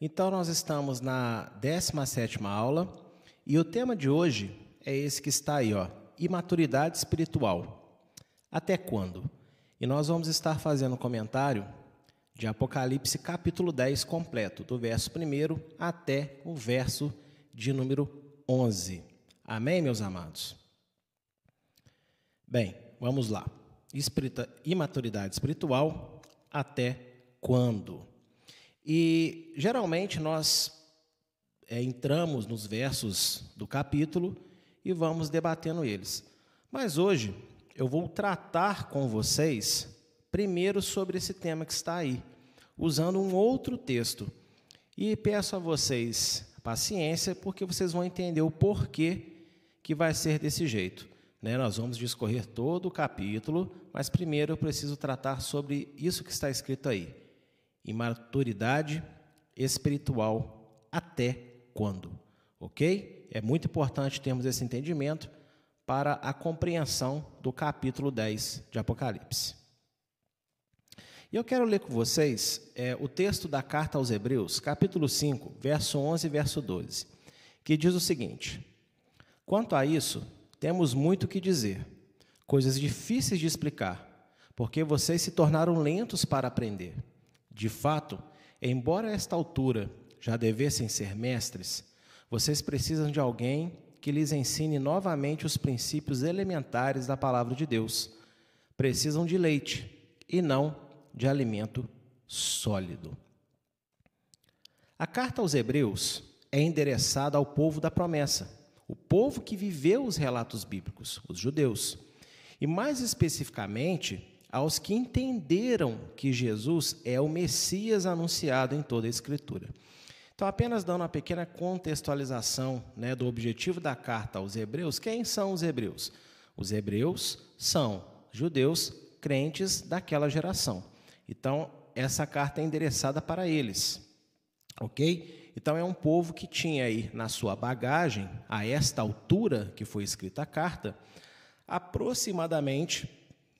Então, nós estamos na 17ª aula e o tema de hoje é esse que está aí, ó, imaturidade espiritual. Até quando? E nós vamos estar fazendo um comentário de Apocalipse capítulo 10 completo, do verso 1 até o verso de número 11. Amém, meus amados? Bem, vamos lá. Imaturidade espiritual, até quando? E, geralmente, nós entramos nos versos do capítulo e vamos debatendo eles. Mas hoje eu vou tratar com vocês primeiro sobre esse tema que está aí, usando um outro texto. E peço a vocês paciência, porque vocês vão entender o porquê que vai ser desse jeito, né? Nós vamos discorrer todo o capítulo, mas primeiro eu preciso tratar sobre isso que está escrito aí. Imaturidade espiritual, até quando? Ok? É muito importante termos esse entendimento para a compreensão do capítulo 10 de Apocalipse. E eu quero ler com vocês o texto da carta aos Hebreus, capítulo 5, verso 11 e verso 12, que diz o seguinte: quanto a isso, temos muito o que dizer, coisas difíceis de explicar, porque vocês se tornaram lentos para aprender. De fato, embora a esta altura já devessem ser mestres, vocês precisam de alguém que lhes ensine novamente os princípios elementares da palavra de Deus. Precisam de leite e não de alimento sólido. A carta aos Hebreus é endereçada ao povo da promessa, o povo que viveu os relatos bíblicos, os judeus, e mais especificamente aos que entenderam que Jesus é o Messias anunciado em toda a Escritura. Então, apenas dando uma pequena contextualização, né, do objetivo da carta aos Hebreus. Quem são os Hebreus? Os Hebreus são judeus crentes daquela geração. Então, essa carta é endereçada para eles, ok? Então, é um povo que tinha aí na sua bagagem, a esta altura que foi escrita a carta, aproximadamente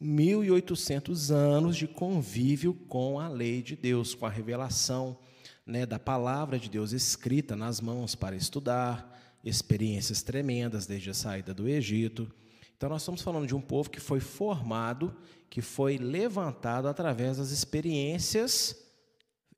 1.800 anos de convívio com a lei de Deus, com a revelação, né, da palavra de Deus escrita nas mãos para estudar, experiências tremendas desde a saída do Egito. Então, nós estamos falando de um povo que foi formado, que foi levantado através das experiências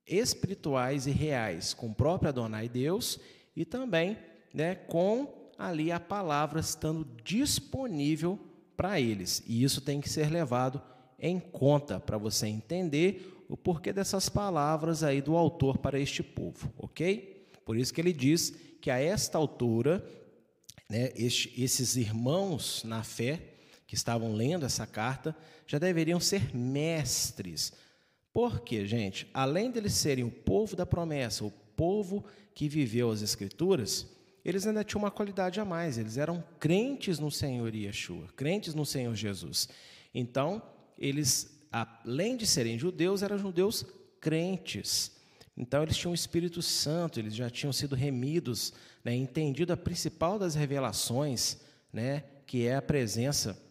espirituais e reais com o próprio Adonai Deus e também, né, com ali a palavra estando disponível para eles, e isso tem que ser levado em conta para você entender o porquê dessas palavras aí do autor para este povo, ok? Por isso que ele diz que a esta altura, né, esses irmãos na fé que estavam lendo essa carta já deveriam ser mestres. Por quê, gente? Além deles serem o povo da promessa, o povo que viveu as Escrituras, eles ainda tinham uma qualidade a mais, eles eram crentes no Senhor Yeshua, crentes no Senhor Jesus. Então, eles, além de serem judeus, eram judeus crentes. Então, eles tinham o Espírito Santo, eles já tinham sido remidos, né, entendido a principal das revelações, né, que é a presença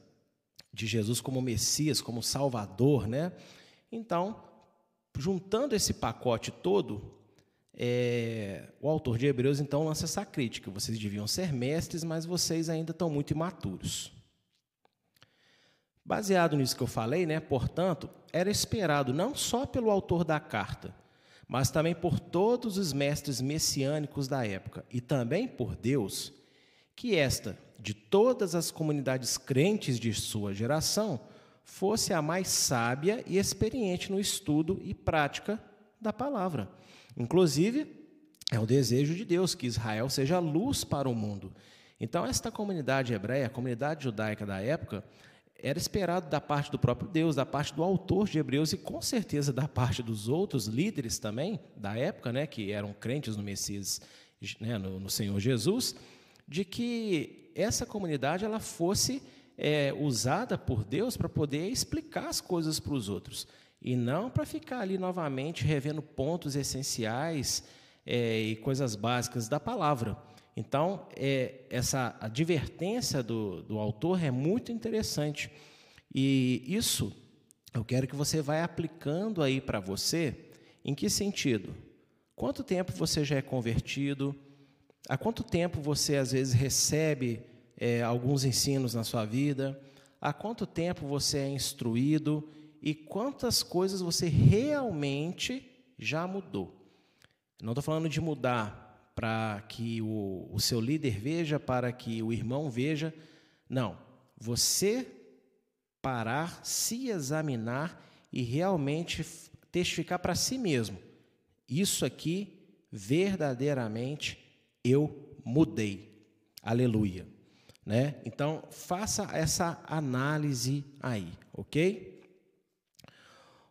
de Jesus como Messias, como Salvador, né? Então, juntando esse pacote todo, o autor de Hebreus, então, lança essa crítica. Vocês deviam ser mestres, mas vocês ainda estão muito imaturos. Baseado nisso que eu falei, né, portanto, era esperado não só pelo autor da carta, mas também por todos os mestres messiânicos da época e também por Deus, que esta, de todas as comunidades crentes de sua geração, fosse a mais sábia e experiente no estudo e prática da palavra. Inclusive, é o desejo de Deus que Israel seja a luz para o mundo. Então, esta comunidade hebreia, a comunidade judaica da época, era esperado da parte do próprio Deus, da parte do autor de Hebreus e, com certeza, da parte dos outros líderes também da época, né, que eram crentes no Messias, né, no Senhor Jesus, de que essa comunidade ela fosse usada por Deus para poder explicar as coisas para os outros. E não para ficar ali novamente revendo pontos essenciais e coisas básicas da palavra. Então, essa advertência do autor é muito interessante. E isso eu quero que você vá aplicando aí para você. Em que sentido? Quanto tempo você já é convertido? Há quanto tempo você, às vezes, recebe alguns ensinos na sua vida? Há quanto tempo você é instruído? E quantas coisas você realmente já mudou? Não estou falando de mudar para que o seu líder veja, para que o irmão veja. Não. Você parar, se examinar e realmente testificar para si mesmo. Isso aqui, verdadeiramente, eu mudei. Aleluia. Né? Então, faça essa análise aí, ok?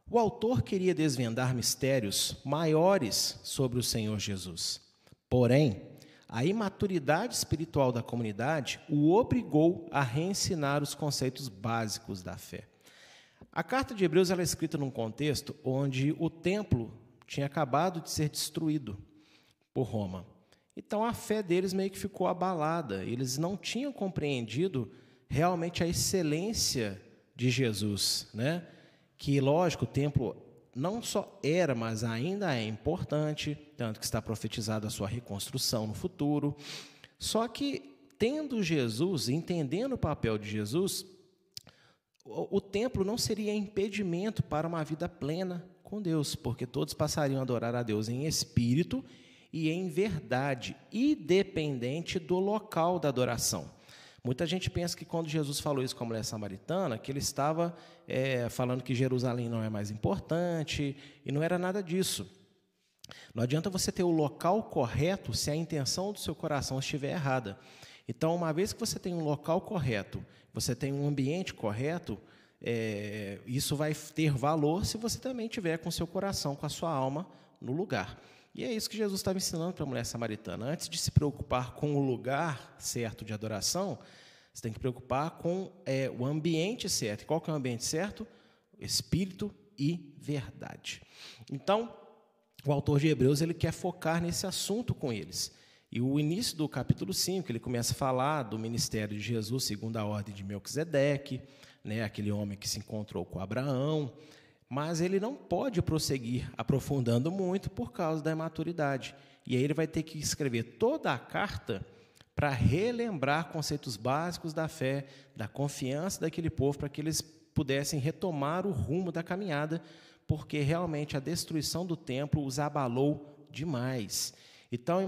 O autor queria desvendar mistérios maiores sobre o Senhor Jesus. Porém, a imaturidade espiritual da comunidade o obrigou a reensinar os conceitos básicos da fé. A carta de Hebreus ela é escrita num contexto onde o templo tinha acabado de ser destruído por Roma. Então, a fé deles meio que ficou abalada. Eles não tinham compreendido realmente a excelência de Jesus, né? Que, lógico, o templo não só era, mas ainda é importante, tanto que está profetizada a sua reconstrução no futuro. Só que, tendo Jesus, entendendo o papel de Jesus, o templo não seria impedimento para uma vida plena com Deus, porque todos passariam a adorar a Deus em espírito e em verdade, independente do local da adoração. Muita gente pensa que quando Jesus falou isso com a mulher samaritana, que ele estava falando que Jerusalém não é mais importante, e não era nada disso. Não adianta você ter o local correto se a intenção do seu coração estiver errada. Então, uma vez que você tem um local correto, você tem um ambiente correto, isso vai ter valor se você também tiver com o seu coração, com a sua alma no lugar. E é isso que Jesus estava ensinando para a mulher samaritana. Antes de se preocupar com o lugar certo de adoração, você tem que preocupar com o ambiente certo. E qual que é o ambiente certo? Espírito e verdade. Então, o autor de Hebreus ele quer focar nesse assunto com eles. E o início do capítulo 5, ele começa a falar do ministério de Jesus segundo a ordem de Melquisedeque, né, aquele homem que se encontrou com Abraão, mas ele não pode prosseguir aprofundando muito por causa da imaturidade. E aí ele vai ter que escrever toda a carta para relembrar conceitos básicos da fé, da confiança daquele povo, para que eles pudessem retomar o rumo da caminhada, porque realmente a destruição do templo os abalou demais. Então,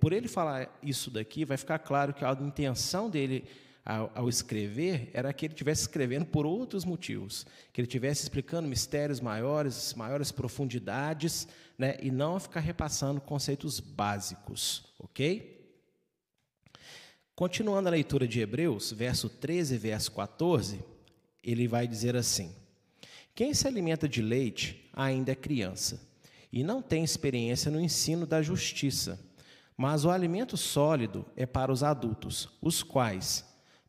por ele falar isso daqui, vai ficar claro que a intenção dele ao escrever, era que ele estivesse escrevendo por outros motivos, que ele estivesse explicando mistérios maiores, maiores profundidades, né, e não ficar repassando conceitos básicos, ok? Continuando a leitura de Hebreus, verso 13 e verso 14, ele vai dizer assim: quem se alimenta de leite ainda é criança e não tem experiência no ensino da justiça, mas o alimento sólido é para os adultos, os quais,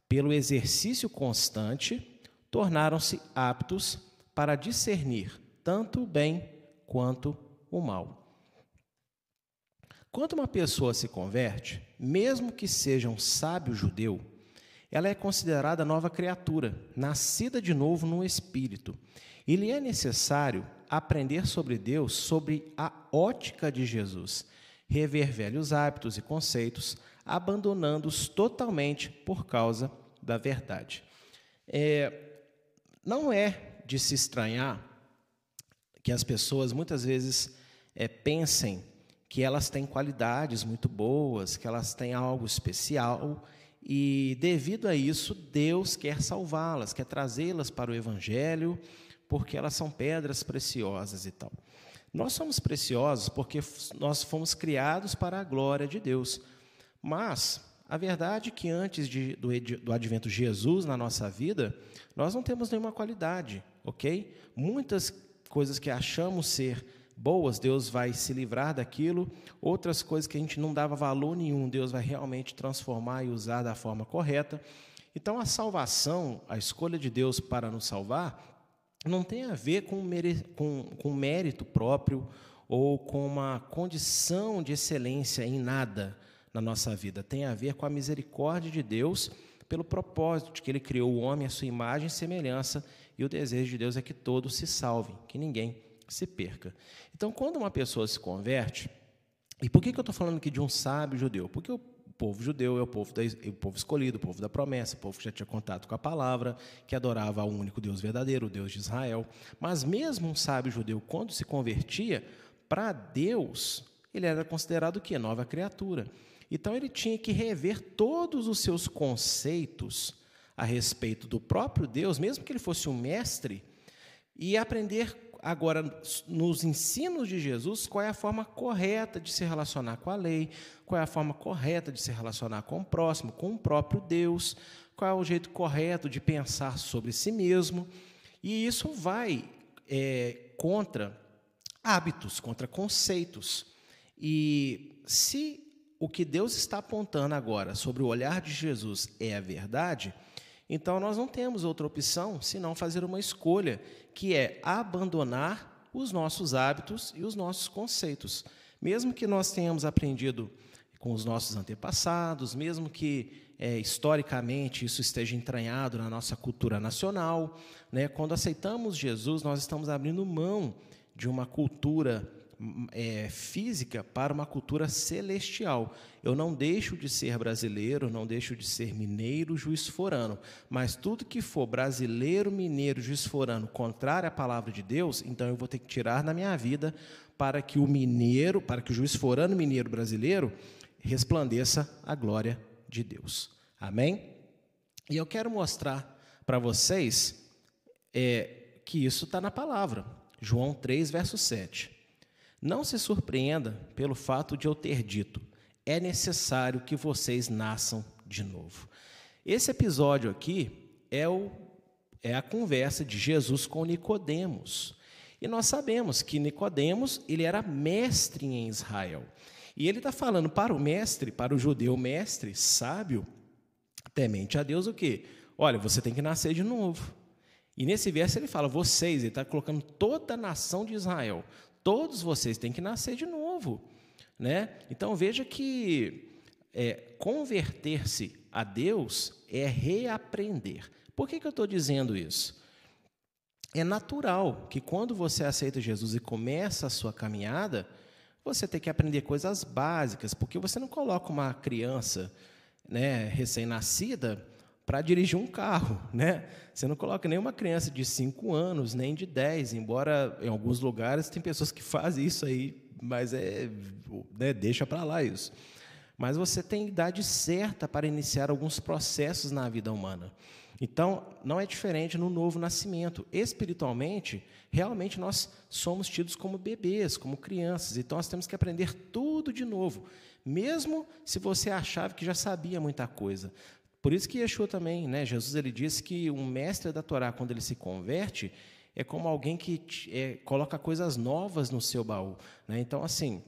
pelo exercício constante, tornaram-se aptos para discernir tanto o bem quanto o mal. Quando uma pessoa se converte, mesmo que seja um sábio judeu, ela é considerada nova criatura, nascida de novo no Espírito. E lhe é necessário aprender sobre Deus, sobre a ótica de Jesus, rever velhos hábitos e conceitos, abandonando-os totalmente por causa da verdade. Não é de se estranhar que as pessoas muitas vezes pensem que elas têm qualidades muito boas, que elas têm algo especial e, devido a isso, Deus quer salvá-las, quer trazê-las para o Evangelho, porque elas são pedras preciosas e tal. Nós somos preciosos porque nós fomos criados para a glória de Deus. Mas a verdade é que antes do advento de Jesus na nossa vida, nós não temos nenhuma qualidade, ok? Muitas coisas que achamos ser boas, Deus vai se livrar daquilo. Outras coisas que a gente não dava valor nenhum, Deus vai realmente transformar e usar da forma correta. Então, a salvação, a escolha de Deus para nos salvar, não tem a ver com mérito próprio ou com uma condição de excelência em nada na nossa vida, tem a ver com a misericórdia de Deus, pelo propósito de que ele criou o homem à sua imagem e semelhança, e o desejo de Deus é que todos se salvem, que ninguém se perca. Então, quando uma pessoa se converte, E por que eu estou falando aqui de um sábio judeu? Porque o povo judeu é o povo escolhido, o povo da promessa, o povo que já tinha contato com a palavra, que adorava ao único Deus verdadeiro, o Deus de Israel. Mas mesmo um sábio judeu, quando se convertia, para Deus, ele era considerado o quê? Nova criatura. Então, ele tinha que rever todos os seus conceitos a respeito do próprio Deus, mesmo que ele fosse um mestre, e aprender agora, nos ensinos de Jesus, qual é a forma correta de se relacionar com a lei, qual é a forma correta de se relacionar com o próximo, com o próprio Deus, qual é o jeito correto de pensar sobre si mesmo. E isso vai contra hábitos, contra conceitos. E se o que Deus está apontando agora sobre o olhar de Jesus é a verdade, então nós não temos outra opção senão fazer uma escolha, que é abandonar os nossos hábitos e os nossos conceitos. Mesmo que nós tenhamos aprendido com os nossos antepassados, mesmo que historicamente isso esteja entranhado na nossa cultura nacional, né? Quando aceitamos Jesus, nós estamos abrindo mão de uma cultura física para uma cultura celestial. Eu não deixo de ser brasileiro, não deixo de ser mineiro, juiz forano, mas tudo que for brasileiro, mineiro, juiz forano, contrário à palavra de Deus, então eu vou ter que tirar da minha vida para que o mineiro, para que o juiz forano, mineiro, brasileiro, resplandeça a glória de Deus. Amém? E eu quero mostrar para vocês que isso está na palavra. João 3, verso 7. Não se surpreenda pelo fato de eu ter dito, é necessário que vocês nasçam de novo. Esse episódio aqui é a conversa de Jesus com Nicodemos. E nós sabemos que Nicodemos, ele era mestre em Israel. E ele está falando para o mestre, para o judeu mestre, sábio, temente a Deus, o quê? Olha, você tem que nascer de novo. E nesse verso ele fala, vocês, ele está colocando toda a nação de Israel. Todos vocês têm que nascer de novo, né? Então, veja que converter-se a Deus é reaprender. Por que eu estou dizendo isso? É natural que quando você aceita Jesus e começa a sua caminhada, você tem que aprender coisas básicas, porque você não coloca uma criança, né, recém-nascida para dirigir um carro, né? Você não coloca nenhuma criança de 5 anos, nem de 10, embora em alguns lugares tem pessoas que fazem isso aí, mas deixa para lá isso. Mas você tem idade certa para iniciar alguns processos na vida humana. Então, não é diferente no novo nascimento. Espiritualmente, realmente nós somos tidos como bebês, como crianças. Então, nós temos que aprender tudo de novo, mesmo se você achava que já sabia muita coisa. Por isso que Yeshua também, né? Jesus, ele disse que um mestre da Torá, quando ele se converte, é como alguém que coloca coisas novas no seu baú, né? Então, assim,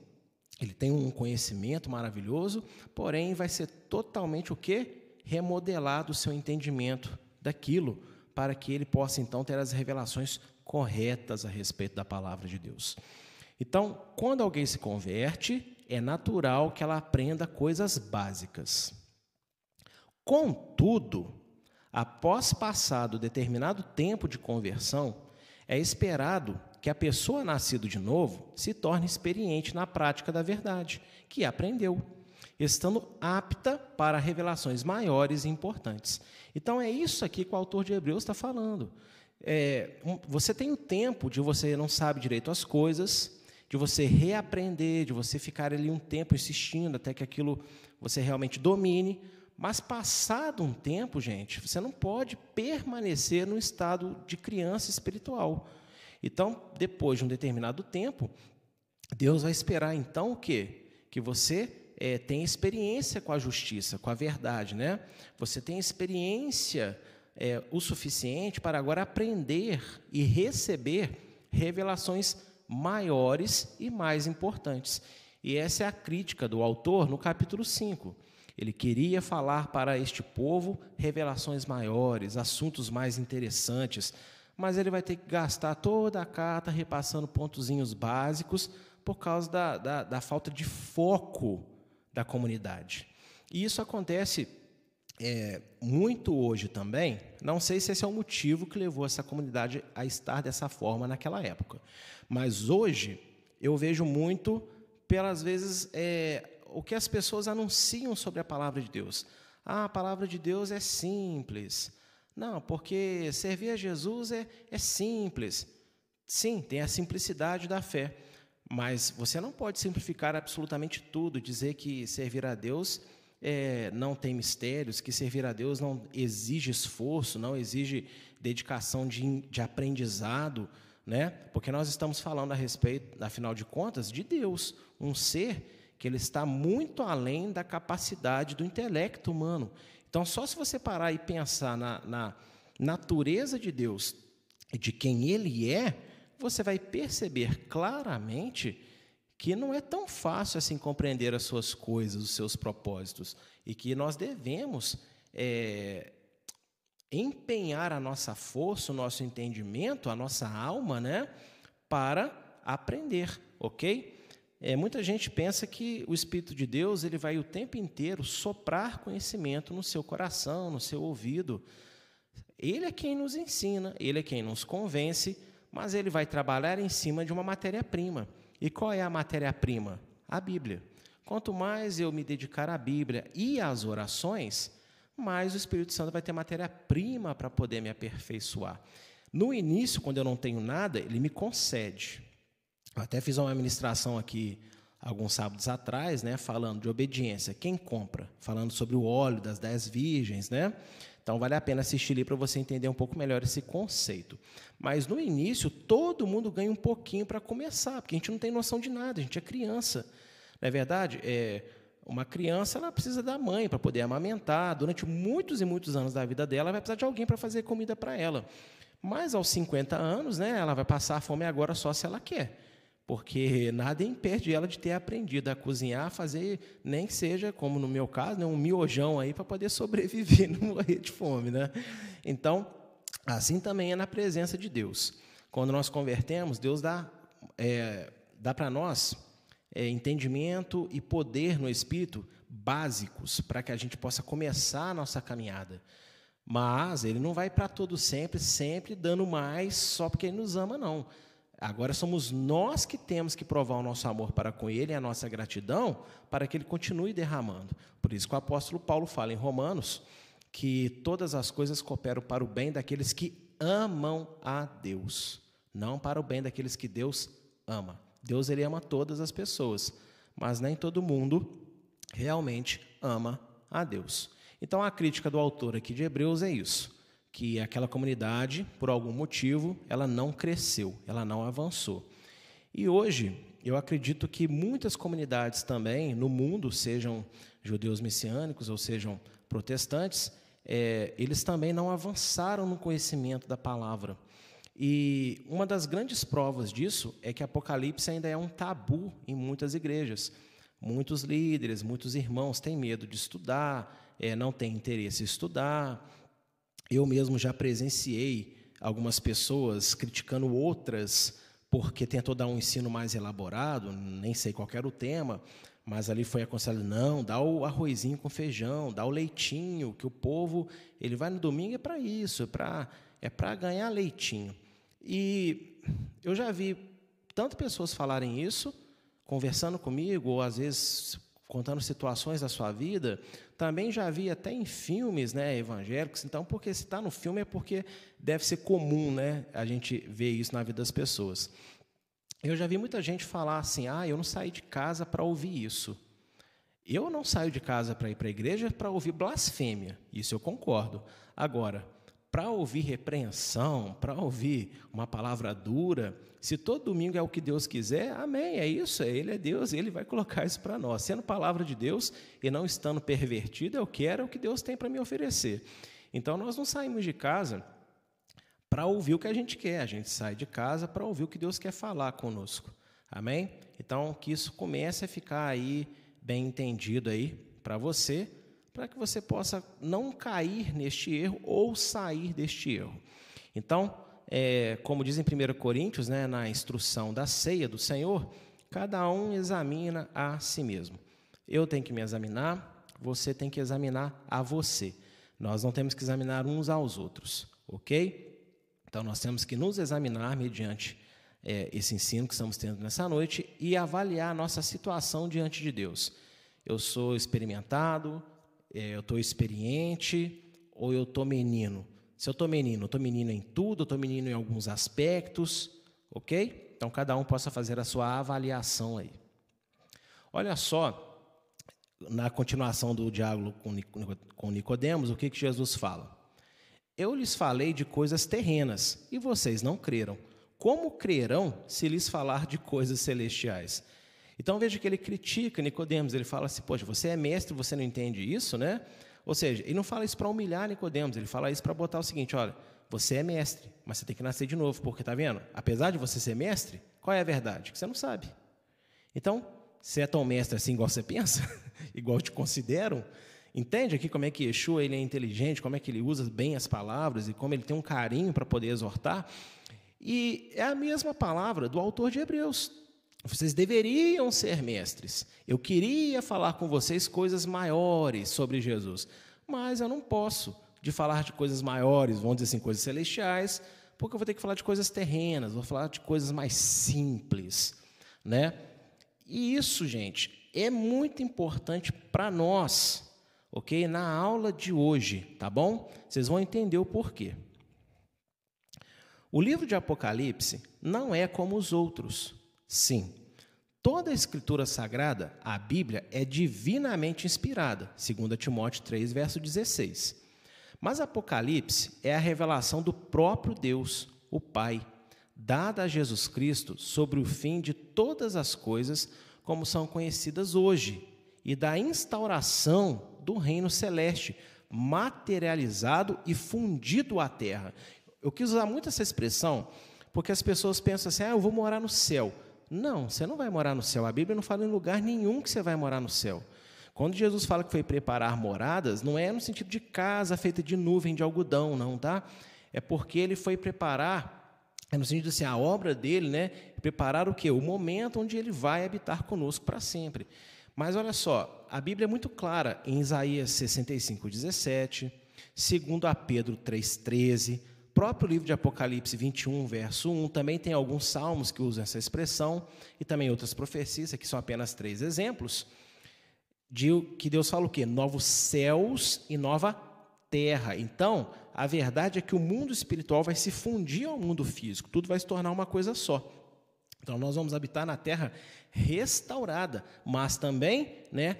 ele tem um conhecimento maravilhoso, porém vai ser totalmente o quê? Remodelado o seu entendimento daquilo, para que ele possa, então, ter as revelações corretas a respeito da palavra de Deus. Então, quando alguém se converte, é natural que ela aprenda coisas básicas. Contudo, após passado determinado tempo de conversão, é esperado que a pessoa nascida de novo se torne experiente na prática da verdade, que aprendeu, estando apta para revelações maiores e importantes. Então, é isso aqui que o autor de Hebreus está falando. Você tem o tempo de você não sabe direito as coisas, de você reaprender, de você ficar ali um tempo insistindo até que aquilo você realmente domine. Mas, passado um tempo, gente, você não pode permanecer no estado de criança espiritual. Então, depois de um determinado tempo, Deus vai esperar, então, o quê? Que você tenha experiência com a justiça, com a verdade, né? Você tenha experiência o suficiente para agora aprender e receber revelações maiores e mais importantes. E essa é a crítica do autor no capítulo 5. Ele queria falar para este povo revelações maiores, assuntos mais interessantes, mas ele vai ter que gastar toda a carta repassando pontozinhos básicos por causa da falta de foco da comunidade. E isso acontece muito hoje também. Não sei se esse é o motivo que levou essa comunidade a estar dessa forma naquela época, mas hoje eu vejo muito pelas vezes, o que as pessoas anunciam sobre a palavra de Deus. Ah, a palavra de Deus é simples. Não, porque servir a Jesus é simples. Sim, tem a simplicidade da fé, mas você não pode simplificar absolutamente tudo, dizer que servir a Deus não tem mistérios, que servir a Deus não exige esforço, não exige dedicação de aprendizado, né? Porque nós estamos falando a respeito, afinal de contas, de Deus, um ser que ele está muito além da capacidade do intelecto humano. Então, só se você parar e pensar na natureza de Deus e de quem ele é, você vai perceber claramente que não é tão fácil assim compreender as suas coisas, os seus propósitos, e que nós devemos empenhar a nossa força, o nosso entendimento, a nossa alma, né, para aprender, ok? Muita gente pensa que o Espírito de Deus ele vai o tempo inteiro soprar conhecimento no seu coração, no seu ouvido. Ele é quem nos ensina, ele é quem nos convence, mas ele vai trabalhar em cima de uma matéria-prima. E qual é a matéria-prima? A Bíblia. Quanto mais eu me dedicar à Bíblia e às orações, mais o Espírito Santo vai ter matéria-prima para poder me aperfeiçoar. No início, quando eu não tenho nada, ele me concede. Eu até fiz uma ministração aqui alguns sábados atrás, né, falando de obediência. Quem compra? Falando sobre o óleo das 10 virgens, né? Então, vale a pena assistir ali para você entender um pouco melhor esse conceito. Mas, no início, todo mundo ganha um pouquinho para começar, porque a gente não tem noção de nada, a gente é criança. Não é verdade? Uma criança ela precisa da mãe para poder amamentar. Durante muitos e muitos anos da vida dela, ela vai precisar de alguém para fazer comida para ela. Mas, aos 50 anos, né, ela vai passar a fome agora só se ela quer, porque nada impede ela de ter aprendido a cozinhar, a fazer, nem que seja, como no meu caso, um miojão aí para poder sobreviver, não morrer de fome, né? Então, assim também é na presença de Deus. Quando nós convertemos, Deus dá para nós entendimento e poder no Espírito básicos para que a gente possa começar a nossa caminhada. Mas ele não vai para todo sempre, sempre dando mais só porque ele nos ama, não. Agora somos nós que temos que provar o nosso amor para com ele e a nossa gratidão para que ele continue derramando. Por isso que o apóstolo Paulo fala em Romanos que todas as coisas cooperam para o bem daqueles que amam a Deus, não para o bem daqueles que Deus ama. Deus ele ama todas as pessoas, mas nem todo mundo realmente ama a Deus. Então, a crítica do autor aqui de Hebreus é isso, que aquela comunidade, por algum motivo, ela não cresceu, ela não avançou. E hoje, eu acredito que muitas comunidades também, no mundo, sejam judeus messiânicos ou sejam protestantes, eles também não avançaram no conhecimento da palavra. E uma das grandes provas disso é que Apocalipse ainda é um tabu em muitas igrejas. Muitos líderes, muitos irmãos têm medo de estudar, não têm interesse em estudar. Eu mesmo já presenciei algumas pessoas criticando outras porque tentou dar um ensino mais elaborado, nem sei qual era o tema, mas ali foi aconselhado, não, dá o arrozinho com feijão, dá o leitinho, que o povo ele vai no domingo é para isso, é para ganhar leitinho. E eu já vi tantas pessoas falarem isso, conversando comigo, ou às vezes contando situações da sua vida, também já vi até em filmes, né, evangélicos. Então, porque se está no filme é porque deve ser comum, né, a gente ver isso na vida das pessoas. Eu já vi muita gente falar assim, ah, eu não saí de casa para ouvir isso. Eu não saio de casa para ir para a igreja para ouvir blasfêmia, isso eu concordo. Agora, para ouvir repreensão, para ouvir uma palavra dura, se todo domingo é o que Deus quiser, amém, é isso, ele é Deus, ele vai colocar isso para nós. Sendo palavra de Deus e não estando pervertida, eu quero o que Deus tem para me oferecer. Então, nós não saímos de casa para ouvir o que a gente quer, a gente sai de casa para ouvir o que Deus quer falar conosco, amém? Então, que isso comece a ficar aí bem entendido aí para você, para que você possa não cair neste erro ou sair deste erro. Então, como diz em 1 Coríntios, né, na instrução da ceia do Senhor, cada um examina a si mesmo. Eu tenho que me examinar, você tem que examinar a você. Nós não temos que examinar uns aos outros, ok? Então, nós temos que nos examinar mediante esse ensino que estamos tendo nessa noite e avaliar a nossa situação diante de Deus. Eu sou experimentado, eu estou experiente ou eu estou menino? Se eu estou menino, eu estou menino em tudo, eu estou menino em alguns aspectos, ok? Então, cada um possa fazer a sua avaliação aí. Olha só, na continuação do diálogo com Nicodemos, o que Jesus fala? Eu lhes falei de coisas terrenas e vocês não creram. Como crerão se lhes falar de coisas celestiais? Então, veja que ele critica Nicodemos, ele fala assim, poxa, você é mestre, você não entende isso, né? Ou seja, ele não fala isso para humilhar Nicodemos, ele fala isso para botar o seguinte, olha, você é mestre, mas você tem que nascer de novo, porque, tá vendo? Apesar de você ser mestre, qual é a verdade? Que você não sabe. Então, você é tão mestre assim igual você pensa, igual te consideram, entende aqui como é que Yeshua ele é inteligente, como é que ele usa bem as palavras e como ele tem um carinho para poder exortar. E é a mesma palavra do autor de Hebreus. Vocês deveriam ser mestres. Eu queria falar com vocês coisas maiores sobre Jesus, mas eu não posso de falar de coisas maiores, vamos dizer assim, coisas celestiais, porque eu vou ter que falar de coisas terrenas, vou falar de coisas mais simples, né? E isso, gente, é muito importante para nós, ok? Na aula de hoje, tá bom? Vocês vão entender o porquê. O livro de Apocalipse não é como os outros. Sim, toda a Escritura Sagrada, a Bíblia, é divinamente inspirada, segundo Timóteo 3, verso 16. Mas Apocalipse é a revelação do próprio Deus, o Pai, dada a Jesus Cristo sobre o fim de todas as coisas como são conhecidas hoje e da instauração do reino celeste, materializado e fundido à terra. Eu quis usar muito essa expressão porque as pessoas pensam assim, ah, eu vou morar no céu. Não, você não vai morar no céu. A Bíblia não fala em lugar nenhum que você vai morar no céu. Quando Jesus fala que foi preparar moradas, não é no sentido de casa feita de nuvem, de algodão, não, tá? É porque ele foi preparar, é no sentido assim, a obra dele, né? Preparar o quê? O momento onde ele vai habitar conosco para sempre. Mas olha só, a Bíblia é muito clara em Isaías 65, 17, 2 Pedro 3, 13, o próprio livro de Apocalipse 21, verso 1, também tem alguns salmos que usam essa expressão e também outras profecias, aqui são apenas 3 exemplos, de que Deus fala o quê? Novos céus e nova terra. Então, a verdade é que o mundo espiritual vai se fundir ao mundo físico, tudo vai se tornar uma coisa só. Então, nós vamos habitar na terra restaurada, mas também, né,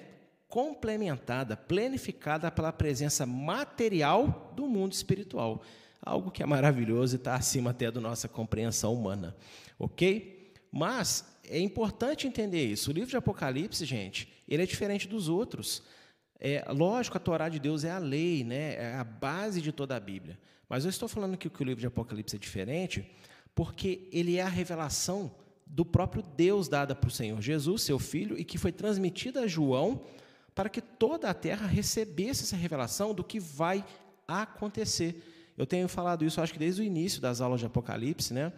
complementada, planificada pela presença material do mundo espiritual. Algo que é maravilhoso e está acima até da nossa compreensão humana, ok? Mas é importante entender isso. O livro de Apocalipse, gente, ele é diferente dos outros. É, lógico, a Torá de Deus é a lei, né? É a base de toda a Bíblia. Mas eu estou falando que o livro de Apocalipse é diferente porque ele é a revelação do próprio Deus dada para o Senhor Jesus, seu Filho, e que foi transmitida a João para que toda a terra recebesse essa revelação do que vai acontecer. Eu tenho falado isso, acho que desde o início das aulas de Apocalipse, né?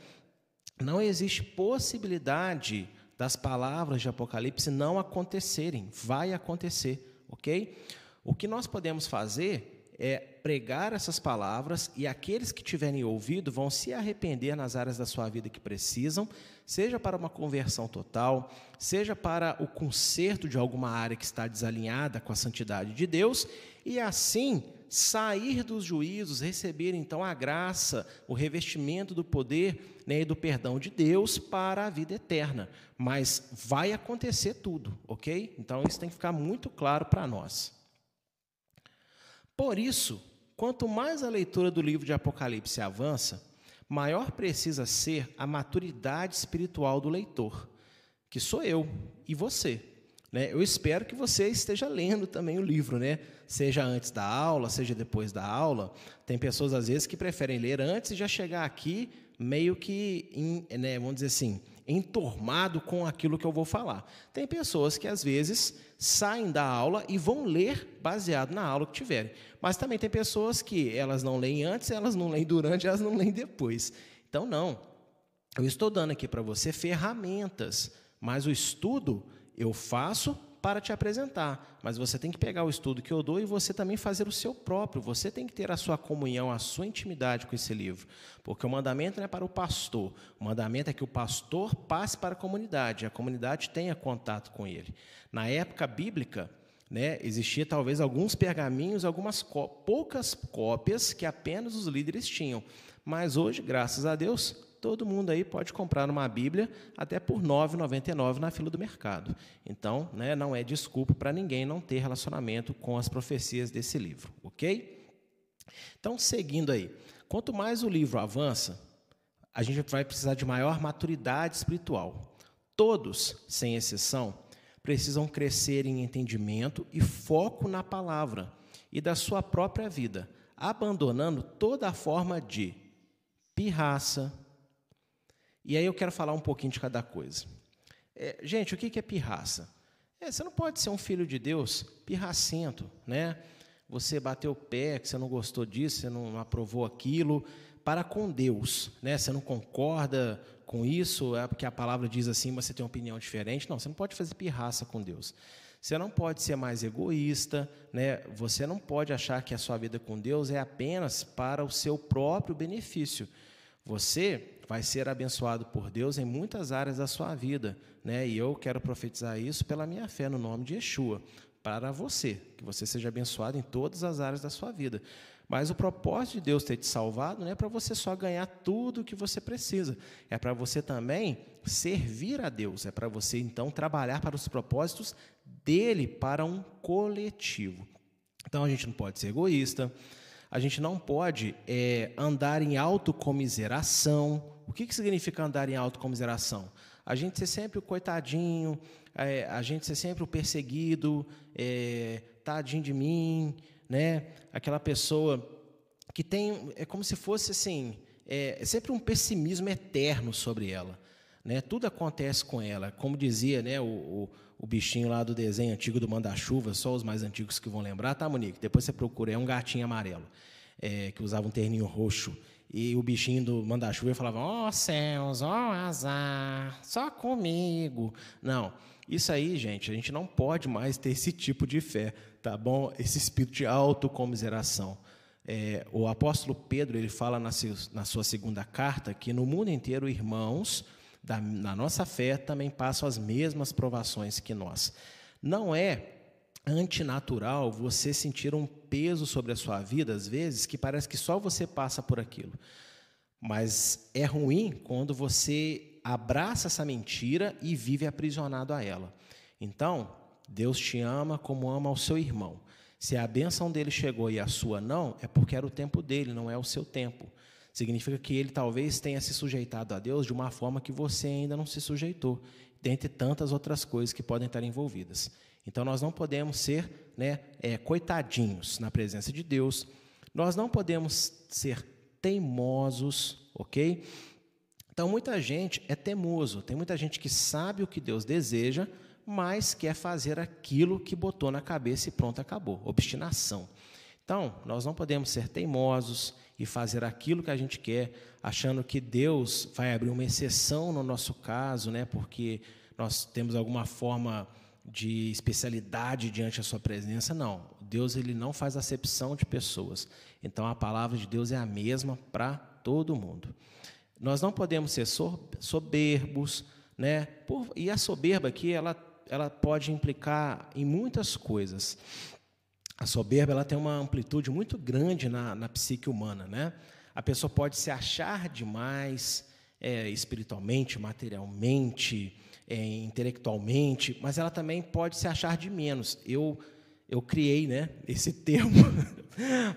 Não existe possibilidade das palavras de Apocalipse não acontecerem, vai acontecer, ok? O que nós podemos fazer é pregar essas palavras e aqueles que tiverem ouvido vão se arrepender nas áreas da sua vida que precisam, seja para uma conversão total, seja para o conserto de alguma área que está desalinhada com a santidade de Deus e assim sair dos juízos, receber então a graça, o revestimento do poder, né, e do perdão de Deus para a vida eterna. Mas vai acontecer tudo, ok? Então isso tem que ficar muito claro para nós. Por isso, quanto mais a leitura do livro de Apocalipse avança, maior precisa ser a maturidade espiritual do leitor, que sou eu e você. Eu espero que você esteja lendo também o livro, né? Seja antes da aula, seja depois da aula. Tem pessoas, às vezes, que preferem ler antes e já chegar aqui meio que, né, vamos dizer assim, enturmado com aquilo que eu vou falar. Tem pessoas que, às vezes, saem da aula e vão ler baseado na aula que tiverem. Mas também tem pessoas que elas não leem antes, elas não leem durante, elas não leem depois. Então, não. Eu estou dando aqui para você ferramentas, mas o estudo eu faço para te apresentar, mas você tem que pegar o estudo que eu dou e você também fazer o seu próprio, você tem que ter a sua comunhão, a sua intimidade com esse livro, porque o mandamento não é para o pastor, o mandamento é que o pastor passe para a comunidade, a comunidade tenha contato com ele. Na época bíblica, né, existia talvez alguns pergaminhos, algumas poucas cópias que apenas os líderes tinham, mas hoje, graças a Deus, todo mundo aí pode comprar uma Bíblia até por R$ 9,99 na fila do mercado. Então, né, não é desculpa para ninguém não ter relacionamento com as profecias desse livro, ok? Então, seguindo aí, quanto mais o livro avança, a gente vai precisar de maior maturidade espiritual. Todos, sem exceção, precisam crescer em entendimento e foco na palavra e da sua própria vida, abandonando toda a forma de pirraça. E aí eu quero falar um pouquinho de cada coisa. Gente, o que é pirraça? Você não pode ser um filho de Deus pirracento, né? Você bateu o pé, que você não gostou disso, você não aprovou aquilo, para com Deus, né? Você não concorda com isso, é porque a palavra diz assim, mas você tem uma opinião diferente. Não, você não pode fazer pirraça com Deus. Você não pode ser mais egoísta, né? Você não pode achar que a sua vida com Deus é apenas para o seu próprio benefício. Você vai ser abençoado por Deus em muitas áreas da sua vida, né? E eu quero profetizar isso pela minha fé, no nome de Yeshua, para você, que você seja abençoado em todas as áreas da sua vida. Mas o propósito de Deus ter te salvado não é para você só ganhar tudo o que você precisa, é para você também servir a Deus, é para você, então, trabalhar para os propósitos dEle, para um coletivo. Então, a gente não pode ser egoísta, a gente não pode andar em autocomiseração. O que significa andar em autocomiseração? A gente ser sempre o coitadinho, a gente ser sempre o perseguido, tadinho de mim, né? Aquela pessoa que tem, é como se fosse assim, é sempre um pessimismo eterno sobre ela, né? Tudo acontece com ela, como dizia, né, o bichinho lá do desenho antigo do Manda-Chuva, só os mais antigos que vão lembrar, tá, Monique? Depois você procura, é um gatinho amarelo, que usava um terninho roxo. E o bichinho do Manda-Chuva falava, ó céus, ó azar, só comigo. Não, isso aí, gente, a gente não pode mais ter esse tipo de fé, tá bom? Esse espírito de autocomiseração. O apóstolo Pedro, ele fala na sua segunda carta que no mundo inteiro, irmãos, na nossa fé, também passam as mesmas provações que nós. Não é antinatural você sentir um peso sobre a sua vida, às vezes, que parece que só você passa por aquilo. Mas é ruim quando você abraça essa mentira e vive aprisionado a ela. Então, Deus te ama como ama ao seu irmão. Se a bênção dele chegou e a sua não, é porque era o tempo dele, não é o seu tempo. Significa que ele talvez tenha se sujeitado a Deus de uma forma que você ainda não se sujeitou, dentre tantas outras coisas que podem estar envolvidas. Então, nós não podemos ser, né, coitadinhos na presença de Deus, nós não podemos ser teimosos, ok? Então, muita gente é teimoso, tem muita gente que sabe o que Deus deseja, mas quer fazer aquilo que botou na cabeça e pronto, acabou, obstinação. Então, nós não podemos ser teimosos e fazer aquilo que a gente quer, achando que Deus vai abrir uma exceção no nosso caso, né, porque nós temos alguma forma de especialidade diante da sua presença. Não, Deus, ele não faz acepção de pessoas. Então, a palavra de Deus é a mesma para todo mundo. Nós não podemos ser soberbos, né? E a soberba aqui, ela pode implicar em muitas coisas. A soberba, ela tem uma amplitude muito grande na psique humana, né? A pessoa pode se achar demais, espiritualmente, materialmente, intelectualmente, mas ela também pode se achar de menos. Eu criei, né, esse termo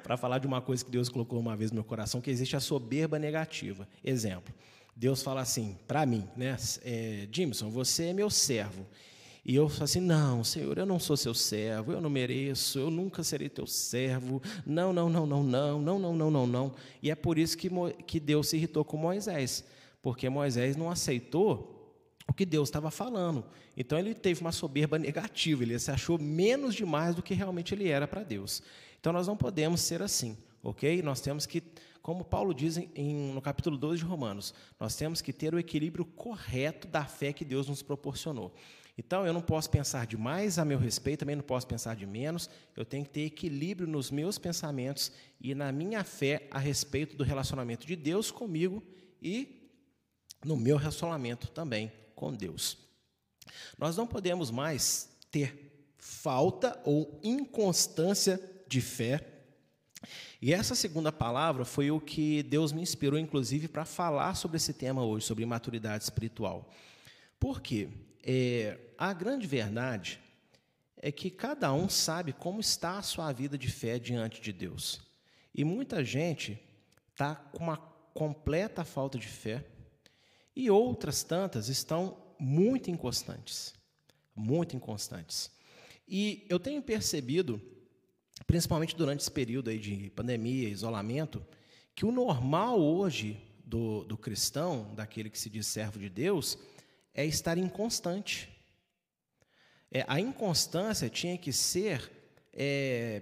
para falar de uma coisa que Deus colocou uma vez no meu coração, que existe a soberba negativa. Exemplo, Deus fala assim para mim, né, Jimson, você é meu servo. E eu falo assim, não, Senhor, eu não sou seu servo, eu não mereço, eu nunca serei teu servo, não, não, não, não, não, não, não, não, não, não. E é por isso que Deus se irritou com Moisés, porque Moisés não aceitou o que Deus estava falando. Então, ele teve uma soberba negativa, ele se achou menos demais do que realmente ele era para Deus. Então, nós não podemos ser assim, ok? Nós temos que, como Paulo diz no capítulo 12 de Romanos, nós temos que ter o equilíbrio correto da fé que Deus nos proporcionou. Então, eu não posso pensar demais a meu respeito, também não posso pensar de menos. Eu tenho que ter equilíbrio nos meus pensamentos e na minha fé a respeito do relacionamento de Deus comigo e no meu relacionamento também com Deus. Nós não podemos mais ter falta ou inconstância de fé. E essa segunda palavra foi o que Deus me inspirou, inclusive, para falar sobre esse tema hoje, sobre maturidade espiritual. Por quê? A grande verdade é que cada um sabe como está a sua vida de fé diante de Deus. E muita gente está com uma completa falta de fé e outras tantas estão muito inconstantes, muito inconstantes. E eu tenho percebido, principalmente durante esse período aí de pandemia, isolamento, que o normal hoje do cristão, daquele que se diz servo de Deus, é estar inconstante. A inconstância tinha que ser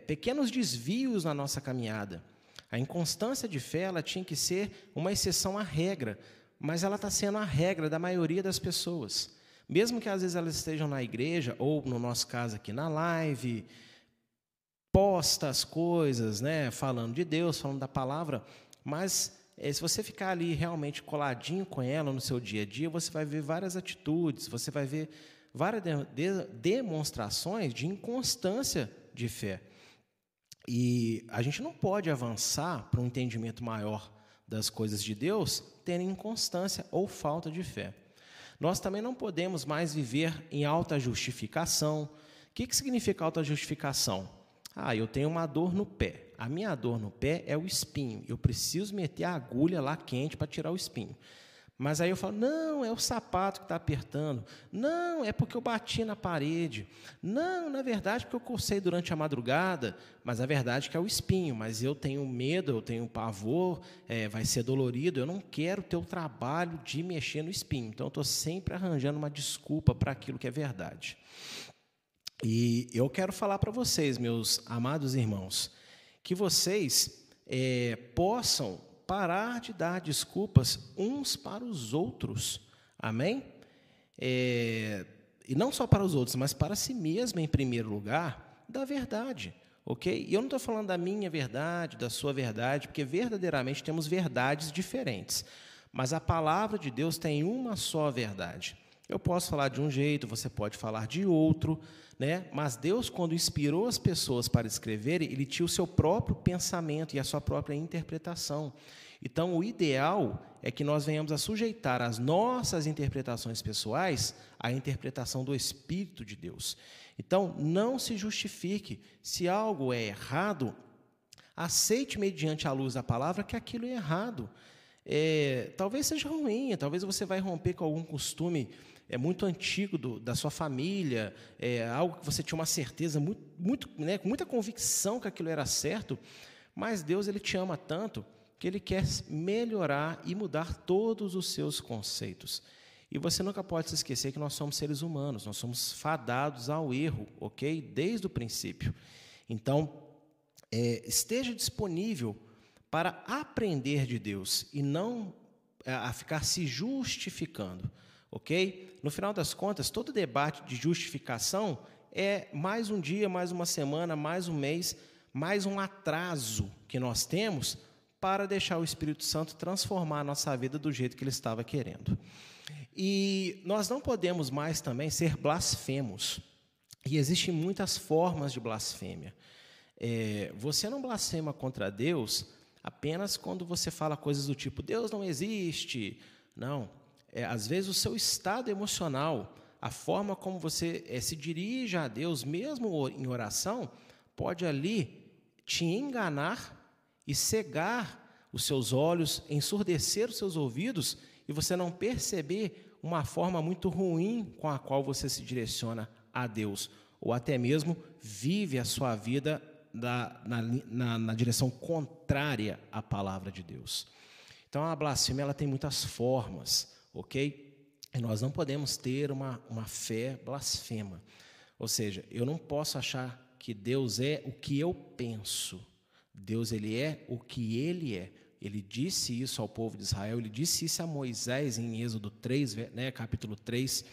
pequenos desvios na nossa caminhada. A inconstância de fé ela tinha que ser uma exceção à regra, mas ela está sendo a regra da maioria das pessoas. Mesmo que às vezes elas estejam na igreja, ou no nosso caso aqui na live, posta as coisas, né, falando de Deus, falando da palavra, mas se você ficar ali realmente coladinho com ela no seu dia a dia, você vai ver várias atitudes, você vai ver várias demonstrações de inconstância de fé. E a gente não pode avançar para um entendimento maior das coisas de Deus tendo inconstância ou falta de fé. Nós também não podemos mais viver em alta justificação. O que significa alta justificação? Ah, eu tenho uma dor no pé. A minha dor no pé é o espinho. Eu preciso meter a agulha lá quente para tirar o espinho. Mas aí eu falo, não, é o sapato que está apertando. Não, é porque eu bati na parede. Não, na verdade, porque eu cocei durante a madrugada. Mas a verdade é que é o espinho. Mas eu tenho medo, eu tenho pavor, vai ser dolorido. Eu não quero ter o trabalho de mexer no espinho. Então, eu estou sempre arranjando uma desculpa para aquilo que é verdade. E eu quero falar para vocês, meus amados irmãos, que vocês possam parar de dar desculpas uns para os outros, amém? E não só para os outros, mas para si mesmo, em primeiro lugar, da verdade, ok? E eu não estou falando da minha verdade, da sua verdade, porque verdadeiramente temos verdades diferentes, mas a palavra de Deus tem uma só verdade. Eu posso falar de um jeito, você pode falar de outro, né? Mas Deus, quando inspirou as pessoas para escreverem, ele tinha o seu próprio pensamento e a sua própria interpretação. Então, o ideal é que nós venhamos a sujeitar as nossas interpretações pessoais à interpretação do Espírito de Deus. Então, não se justifique. Se algo é errado, aceite mediante a luz da palavra que aquilo é errado. Talvez seja ruim, talvez você vai romper com algum costume muito antigo da sua família, algo que você tinha uma certeza, né, muita convicção que aquilo era certo, mas Deus ele te ama tanto que ele quer melhorar e mudar todos os seus conceitos. E você nunca pode se esquecer que nós somos seres humanos, nós somos fadados ao erro, ok? Desde o princípio. Então, esteja disponível para aprender de Deus e não a ficar se justificando, ok? No final das contas, todo debate de justificação é mais um dia, mais uma semana, mais um mês, mais um atraso que nós temos para deixar o Espírito Santo transformar a nossa vida do jeito que ele estava querendo. E nós não podemos mais também ser blasfemos. E existem muitas formas de blasfêmia. Você não blasfema contra Deus apenas quando você fala coisas do tipo, Deus não existe. Não. Às vezes, o seu estado emocional, a forma como você se dirige a Deus, mesmo em oração, pode ali te enganar e cegar os seus olhos, ensurdecer os seus ouvidos e você não perceber uma forma muito ruim com a qual você se direciona a Deus. Ou até mesmo vive a sua vida na direção contrária à palavra de Deus. Então, a blasfêmia ela tem muitas formas, ok? E nós não podemos ter uma fé blasfema. Ou seja, eu não posso achar que Deus é o que eu penso. Deus ele é o que ele é. Ele disse isso ao povo de Israel, ele disse isso a Moisés em Êxodo 3, né, capítulo 3.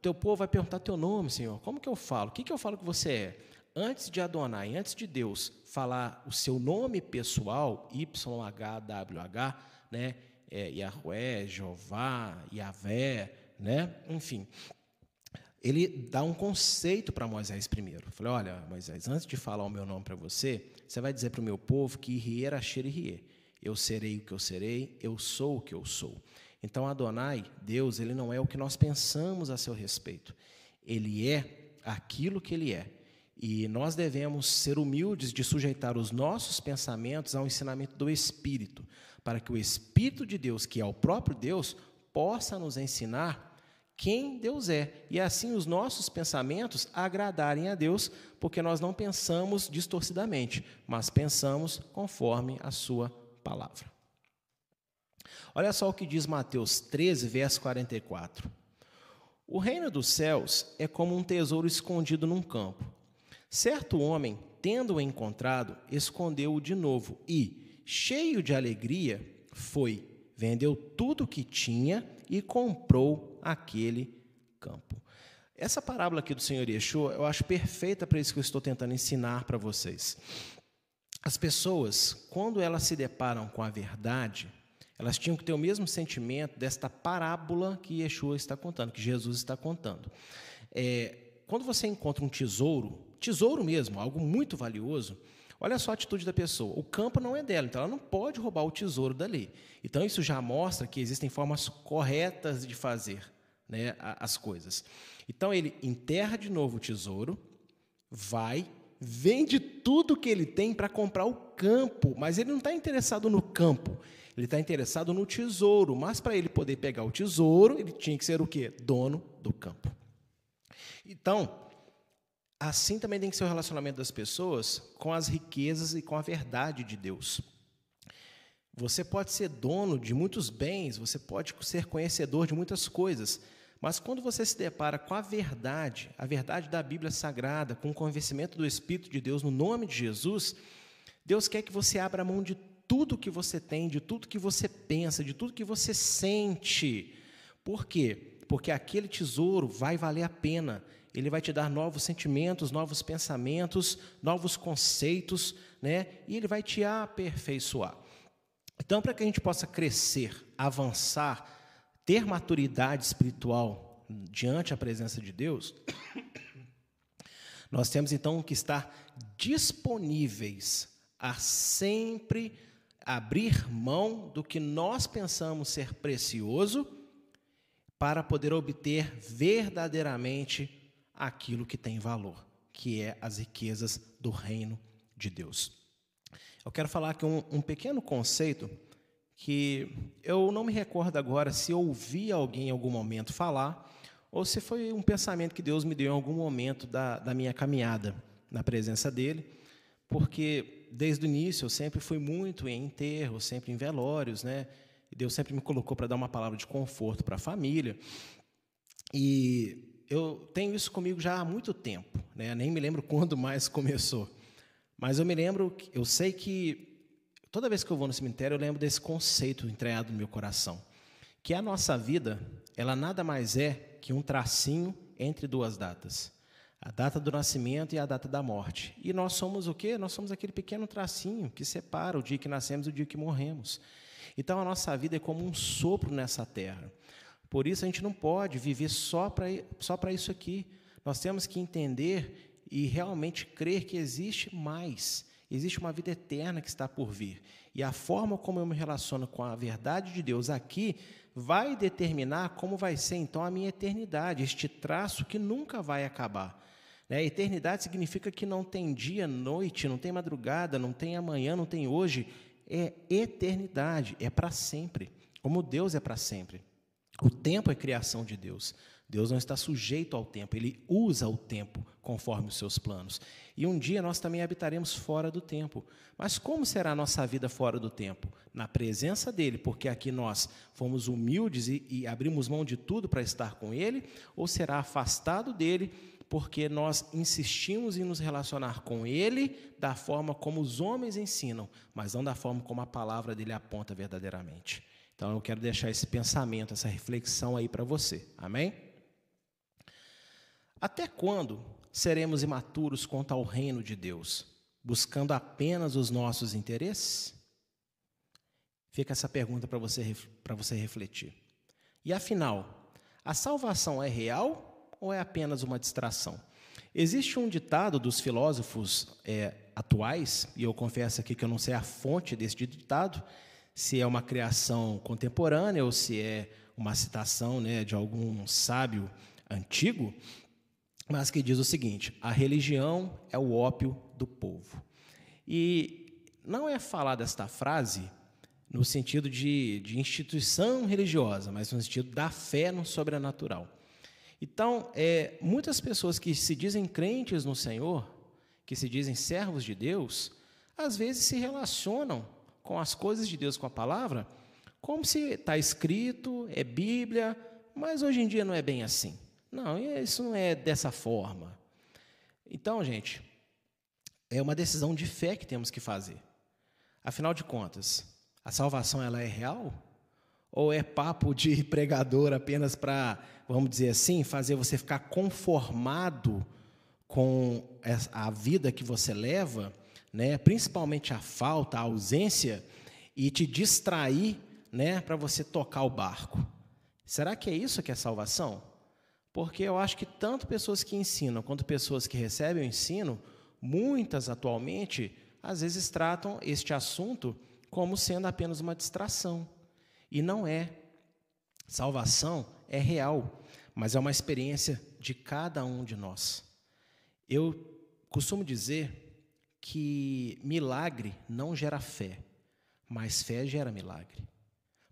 teu povo vai perguntar teu nome, Senhor. Como que eu falo? O que eu falo que você é? Antes de Adonai, antes de Deus falar o seu nome pessoal, YHWH, né? Yavé, Jeová, Yavé, né? Enfim, ele dá um conceito para Moisés primeiro. Falei, olha, Moisés, antes de falar o meu nome para você, você vai dizer para o meu povo que rier, axer e rier. Eu serei o que eu serei, eu sou o que eu sou. Então, Adonai, Deus, ele não é o que nós pensamos a seu respeito. Ele é aquilo que ele é. E nós devemos ser humildes de sujeitar os nossos pensamentos ao ensinamento do Espírito, para que o Espírito de Deus, que é o próprio Deus, possa nos ensinar quem Deus é. E assim os nossos pensamentos agradarem a Deus, porque nós não pensamos distorcidamente, mas pensamos conforme a sua palavra. Olha só o que diz Mateus 13, verso 44. O reino dos céus é como um tesouro escondido num campo. Certo homem, tendo-o encontrado, escondeu-o de novo e, cheio de alegria, foi, vendeu tudo o que tinha e comprou aquele campo. Essa parábola aqui do Senhor Yeshua, eu acho perfeita para isso que eu estou tentando ensinar para vocês. As pessoas, quando elas se deparam com a verdade, elas tinham que ter o mesmo sentimento desta parábola que Yeshua está contando, que Jesus está contando. Quando você encontra um tesouro, tesouro mesmo, algo muito valioso, olha só a atitude da pessoa. O campo não é dela, então ela não pode roubar o tesouro dali. Então, isso já mostra que existem formas corretas de fazer, né, as coisas. Então, ele enterra de novo o tesouro, vai, vende tudo que ele tem para comprar o campo, mas ele não está interessado no campo, ele está interessado no tesouro, mas para ele poder pegar o tesouro, ele tinha que ser o quê? Dono do campo. Então, assim também tem que ser o relacionamento das pessoas com as riquezas e com a verdade de Deus. Você pode ser dono de muitos bens, você pode ser conhecedor de muitas coisas, mas quando você se depara com a verdade da Bíblia Sagrada, com o convencimento do Espírito de Deus no nome de Jesus, Deus quer que você abra mão de tudo que você tem, de tudo que você pensa, de tudo que você sente. Por quê? Porque aquele tesouro vai valer a pena. Ele vai te dar novos sentimentos, novos pensamentos, novos conceitos, né? E ele vai te aperfeiçoar. Então, para que a gente possa crescer, avançar, ter maturidade espiritual diante da presença de Deus, nós temos, então, que estar disponíveis a sempre abrir mão do que nós pensamos ser precioso para poder obter verdadeiramente aquilo que tem valor, que é as riquezas do reino de Deus. Eu quero falar aqui um pequeno conceito que eu não me recordo agora se ouvi alguém em algum momento falar ou se foi um pensamento que Deus me deu em algum momento da minha caminhada na presença dele, porque desde o início eu sempre fui muito em enterro, sempre em velórios, né? E Deus sempre me colocou para dar uma palavra de conforto para a família. E eu tenho isso comigo já há muito tempo, né? Nem me lembro quando mais começou. Mas eu me lembro, eu sei que toda vez que eu vou no cemitério, eu lembro desse conceito entranhado no meu coração, que a nossa vida, ela nada mais é que um tracinho entre duas datas, a data do nascimento e a data da morte. E nós somos o quê? Nós somos aquele pequeno tracinho que separa o dia que nascemos e o dia que morremos. Então, a nossa vida é como um sopro nessa terra. Por isso, a gente não pode viver só para isso aqui. Nós temos que entender e realmente crer que existe mais. Existe uma vida eterna que está por vir. E a forma como eu me relaciono com a verdade de Deus aqui vai determinar como vai ser, então, a minha eternidade, este traço que nunca vai acabar. Né? Eternidade significa que não tem dia, noite, não tem madrugada, não tem amanhã, não tem hoje. É eternidade, é para sempre, como Deus é para sempre. O tempo é criação de Deus. Deus não está sujeito ao tempo, ele usa o tempo conforme os seus planos. E um dia nós também habitaremos fora do tempo. Mas como será a nossa vida fora do tempo? Na presença dele, porque aqui nós fomos humildes e abrimos mão de tudo para estar com ele, ou será afastado dele, porque nós insistimos em nos relacionar com ele da forma como os homens ensinam, mas não da forma como a palavra dele aponta verdadeiramente. Então, eu quero deixar esse pensamento, essa reflexão aí para você. Amém? Até quando seremos imaturos quanto ao reino de Deus, buscando apenas os nossos interesses? Fica essa pergunta para você refletir. E afinal, a salvação é real ou é apenas uma distração? Existe um ditado dos filósofos atuais, e eu confesso aqui que eu não sei a fonte desse ditado, se é uma criação contemporânea ou se é uma citação, né, de algum sábio antigo, mas que diz o seguinte: a religião é o ópio do povo. E não é falar desta frase no sentido de instituição religiosa, mas no sentido da fé no sobrenatural. Então, muitas pessoas que se dizem crentes no Senhor, que se dizem servos de Deus, às vezes se relacionam com as coisas de Deus, com a palavra, como se está escrito, é Bíblia, mas hoje em dia não é bem assim. Não, isso não é dessa forma. Então, gente, é uma decisão de fé que temos que fazer. Afinal de contas, a salvação ela é real? Ou é papo de pregador apenas para, vamos dizer assim, fazer você ficar conformado com a vida que você leva, né? Principalmente a falta, a ausência, e te distrair, né, para você tocar o barco? Será que é isso que é salvação? Porque eu acho que tanto pessoas que ensinam quanto pessoas que recebem o ensino, muitas atualmente, às vezes tratam este assunto como sendo apenas uma distração. E não é. Salvação é real, mas é uma experiência de cada um de nós. Eu costumo dizer que milagre não gera fé, mas fé gera milagre.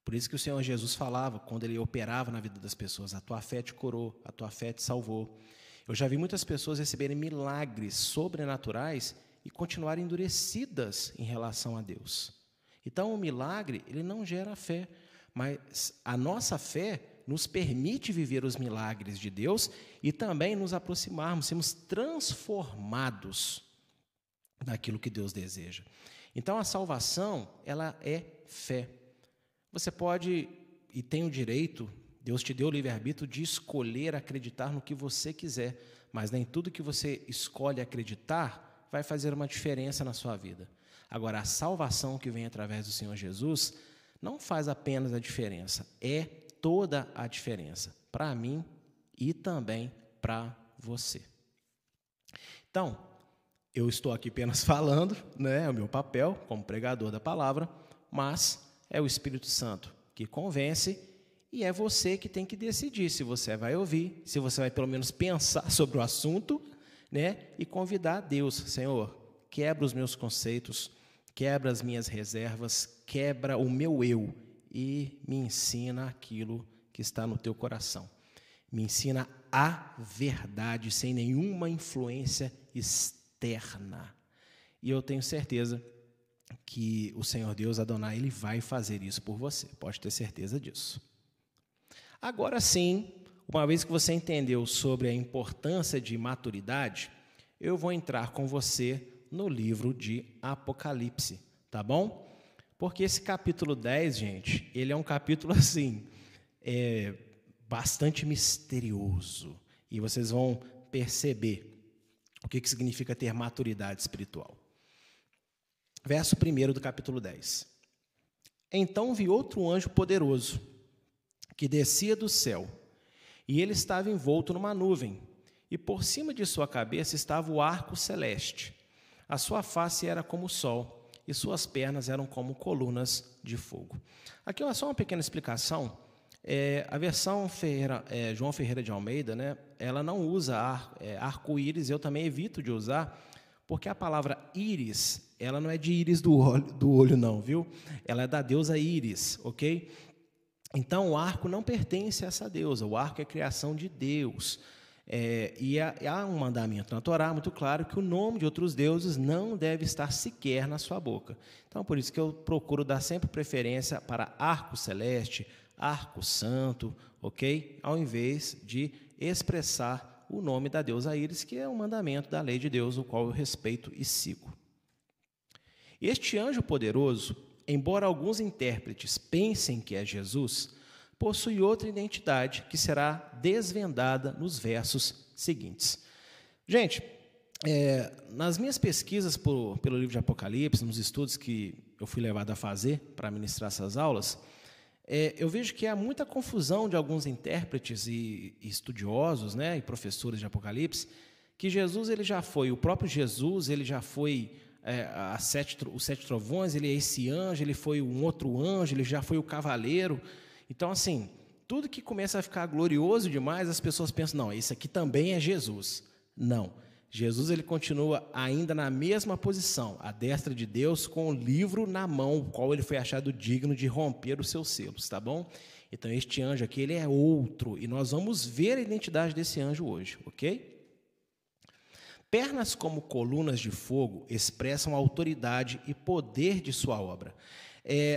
Por isso que o Senhor Jesus falava, quando ele operava na vida das pessoas: a tua fé te curou, a tua fé te salvou. Eu já vi muitas pessoas receberem milagres sobrenaturais e continuarem endurecidas em relação a Deus. Então, o milagre, ele não gera fé, mas a nossa fé nos permite viver os milagres de Deus e também nos aproximarmos, sermos transformados daquilo que Deus deseja. Então, a salvação, ela é fé. Você pode, e tem o direito, Deus te deu o livre-arbítrio de escolher acreditar no que você quiser, mas nem tudo que você escolhe acreditar vai fazer uma diferença na sua vida. Agora, a salvação que vem através do Senhor Jesus não faz apenas a diferença, é toda a diferença, para mim e também para você. Então, eu estou aqui apenas falando, né, é o meu papel como pregador da palavra, mas é o Espírito Santo que convence e é você que tem que decidir se você vai ouvir, se você vai pelo menos pensar sobre o assunto, né, e convidar a Deus: Senhor, quebra os meus conceitos, quebra as minhas reservas, quebra o meu eu e me ensina aquilo que está no teu coração. Me ensina a verdade, sem nenhuma influência externa. E eu tenho certeza que o Senhor Deus, Adonai, ele vai fazer isso por você. Pode ter certeza disso. Agora sim, uma vez que você entendeu sobre a importância de maturidade, eu vou entrar com você no livro de Apocalipse, tá bom? Porque esse capítulo 10, gente, ele é um capítulo, assim, bastante misterioso. E vocês vão perceber o que significa ter maturidade espiritual. Verso 1 do capítulo 10. Então vi outro anjo poderoso, que descia do céu, e ele estava envolto numa nuvem, e por cima de sua cabeça estava o arco celeste. A sua face era como o sol, e suas pernas eram como colunas de fogo. Aqui é só uma pequena explicação. A versão João Ferreira de Almeida, né, ela não usa arco-íris, eu também evito de usar, porque a palavra íris, ela não é de íris do olho não, viu? Ela é da deusa Íris, ok? Então, o arco não pertence a essa deusa, o arco é criação de Deus. E há um mandamento na Torá muito claro que o nome de outros deuses não deve estar sequer na sua boca. Então, por isso que eu procuro dar sempre preferência para arco celeste, arco santo, ok? Ao invés de expressar o nome da deusa Íris, que é um mandamento da lei de Deus, o qual eu respeito e sigo. Este anjo poderoso, embora alguns intérpretes pensem que é Jesus, possui outra identidade que será desvendada nos versos seguintes. Gente, nas minhas pesquisas pelo livro de Apocalipse, nos estudos que eu fui levado a fazer para ministrar essas aulas, eu vejo que há muita confusão de alguns intérpretes e estudiosos, né, e professores de Apocalipse, que Jesus ele já foi, o próprio Jesus ele já foi os sete trovões, ele é esse anjo, ele foi um outro anjo, ele já foi o cavaleiro. Então, assim, tudo que começa a ficar glorioso demais, as pessoas pensam, não, esse aqui também é Jesus. Não, Jesus ele continua ainda na mesma posição, à destra de Deus, com o livro na mão, o qual ele foi achado digno de romper os seus selos, tá bom? Então, este anjo aqui, ele é outro, e nós vamos ver a identidade desse anjo hoje, ok? Pernas como colunas de fogo expressam a autoridade e poder de sua obra.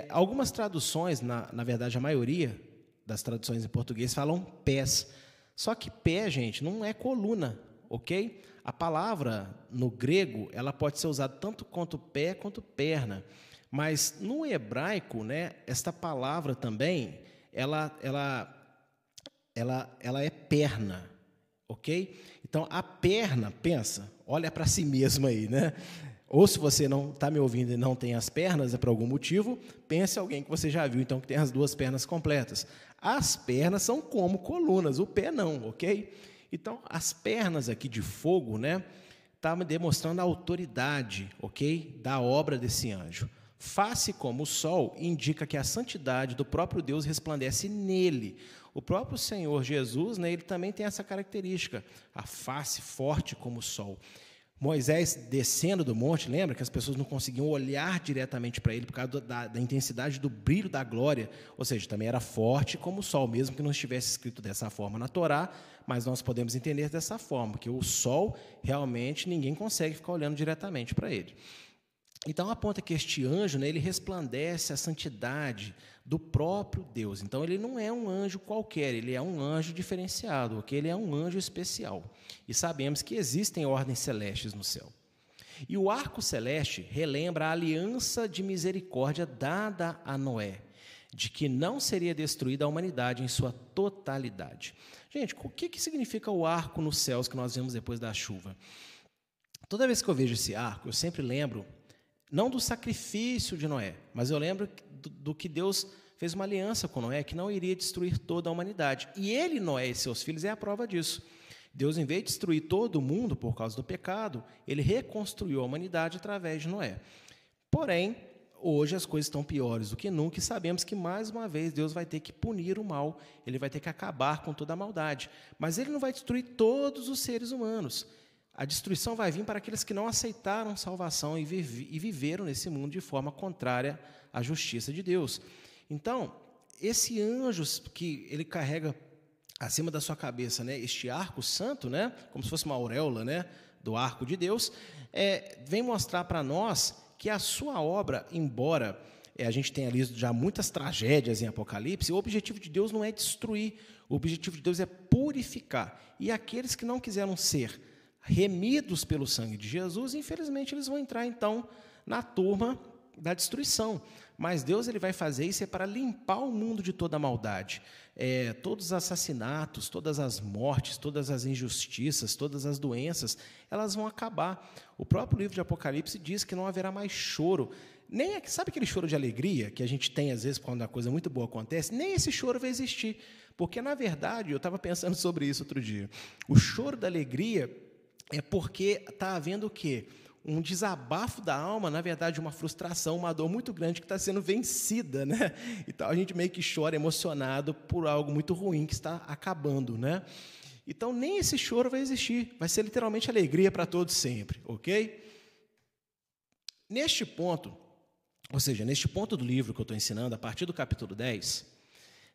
Algumas traduções, na verdade, a maioria das traduções em português falam pés. Só que pé, gente, não é coluna, ok? A palavra, no grego, ela pode ser usada tanto quanto pé quanto perna. Mas, no hebraico, né, esta palavra também, ela é perna. Ok? Então, a perna, pensa, olha para si mesmo aí, né? Ou se você não está me ouvindo e não tem as pernas, é por algum motivo, pense em alguém que você já viu, então, que tem as duas pernas completas. As pernas são como colunas, o pé não, ok? Então, as pernas aqui de fogo, né? Tá demonstrando a autoridade, ok? Da obra desse anjo. Face como o sol indica que a santidade do próprio Deus resplandece nele. O próprio Senhor Jesus, né, ele também tem essa característica, a face forte como o sol. Moisés descendo do monte, lembra que as pessoas não conseguiam olhar diretamente para ele por causa da intensidade do brilho da glória, ou seja, também era forte como o sol, mesmo que não estivesse escrito dessa forma na Torá, mas nós podemos entender dessa forma, que o sol realmente ninguém consegue ficar olhando diretamente para ele. Então, aponta que este anjo, né, ele resplandece a santidade do próprio Deus. Então, ele não é um anjo qualquer, ele é um anjo diferenciado, okay? Ele é um anjo especial. E sabemos que existem ordens celestes no céu. E o arco celeste relembra a aliança de misericórdia dada a Noé, de que não seria destruída a humanidade em sua totalidade. Gente, o que significa o arco nos céus que nós vemos depois da chuva? Toda vez que eu vejo esse arco, eu sempre lembro, não do sacrifício de Noé, mas eu lembro do que Deus fez uma aliança com Noé, que não iria destruir toda a humanidade. E ele, Noé e seus filhos, é a prova disso. Deus, em vez de destruir todo o mundo por causa do pecado, ele reconstruiu a humanidade através de Noé. Porém, hoje as coisas estão piores do que nunca e sabemos que, mais uma vez, Deus vai ter que punir o mal, ele vai ter que acabar com toda a maldade. Mas ele não vai destruir todos os seres humanos. A destruição vai vir para aqueles que não aceitaram salvação e viveram nesse mundo de forma contrária à justiça de Deus. Então, esse anjo que ele carrega acima da sua cabeça, né, este arco santo, né, como se fosse uma auréola, né, do arco de Deus, vem mostrar para nós que a sua obra, embora a gente tenha lido já muitas tragédias em Apocalipse, o objetivo de Deus não é destruir, o objetivo de Deus é purificar. E aqueles que não quiseram ser remidos pelo sangue de Jesus, infelizmente eles vão entrar, então, na turma da destruição. Mas Deus ele vai fazer isso para limpar o mundo de toda a maldade. Todos os assassinatos, todas as mortes, todas as injustiças, todas as doenças, elas vão acabar. O próprio livro de Apocalipse diz que não haverá mais choro. Nem, sabe aquele choro de alegria que a gente tem, às vezes, quando uma coisa muito boa acontece? Nem esse choro vai existir. Porque, na verdade, eu estava pensando sobre isso outro dia. O choro da alegria é porque está havendo o quê? Um desabafo da alma, na verdade, uma frustração, uma dor muito grande que está sendo vencida, né? Então, a gente meio que chora emocionado por algo muito ruim que está acabando, né? Então, nem esse choro vai existir. Vai ser literalmente alegria para todos sempre, ok? Neste ponto, ou seja, neste ponto do livro que eu estou ensinando, a partir do capítulo 10,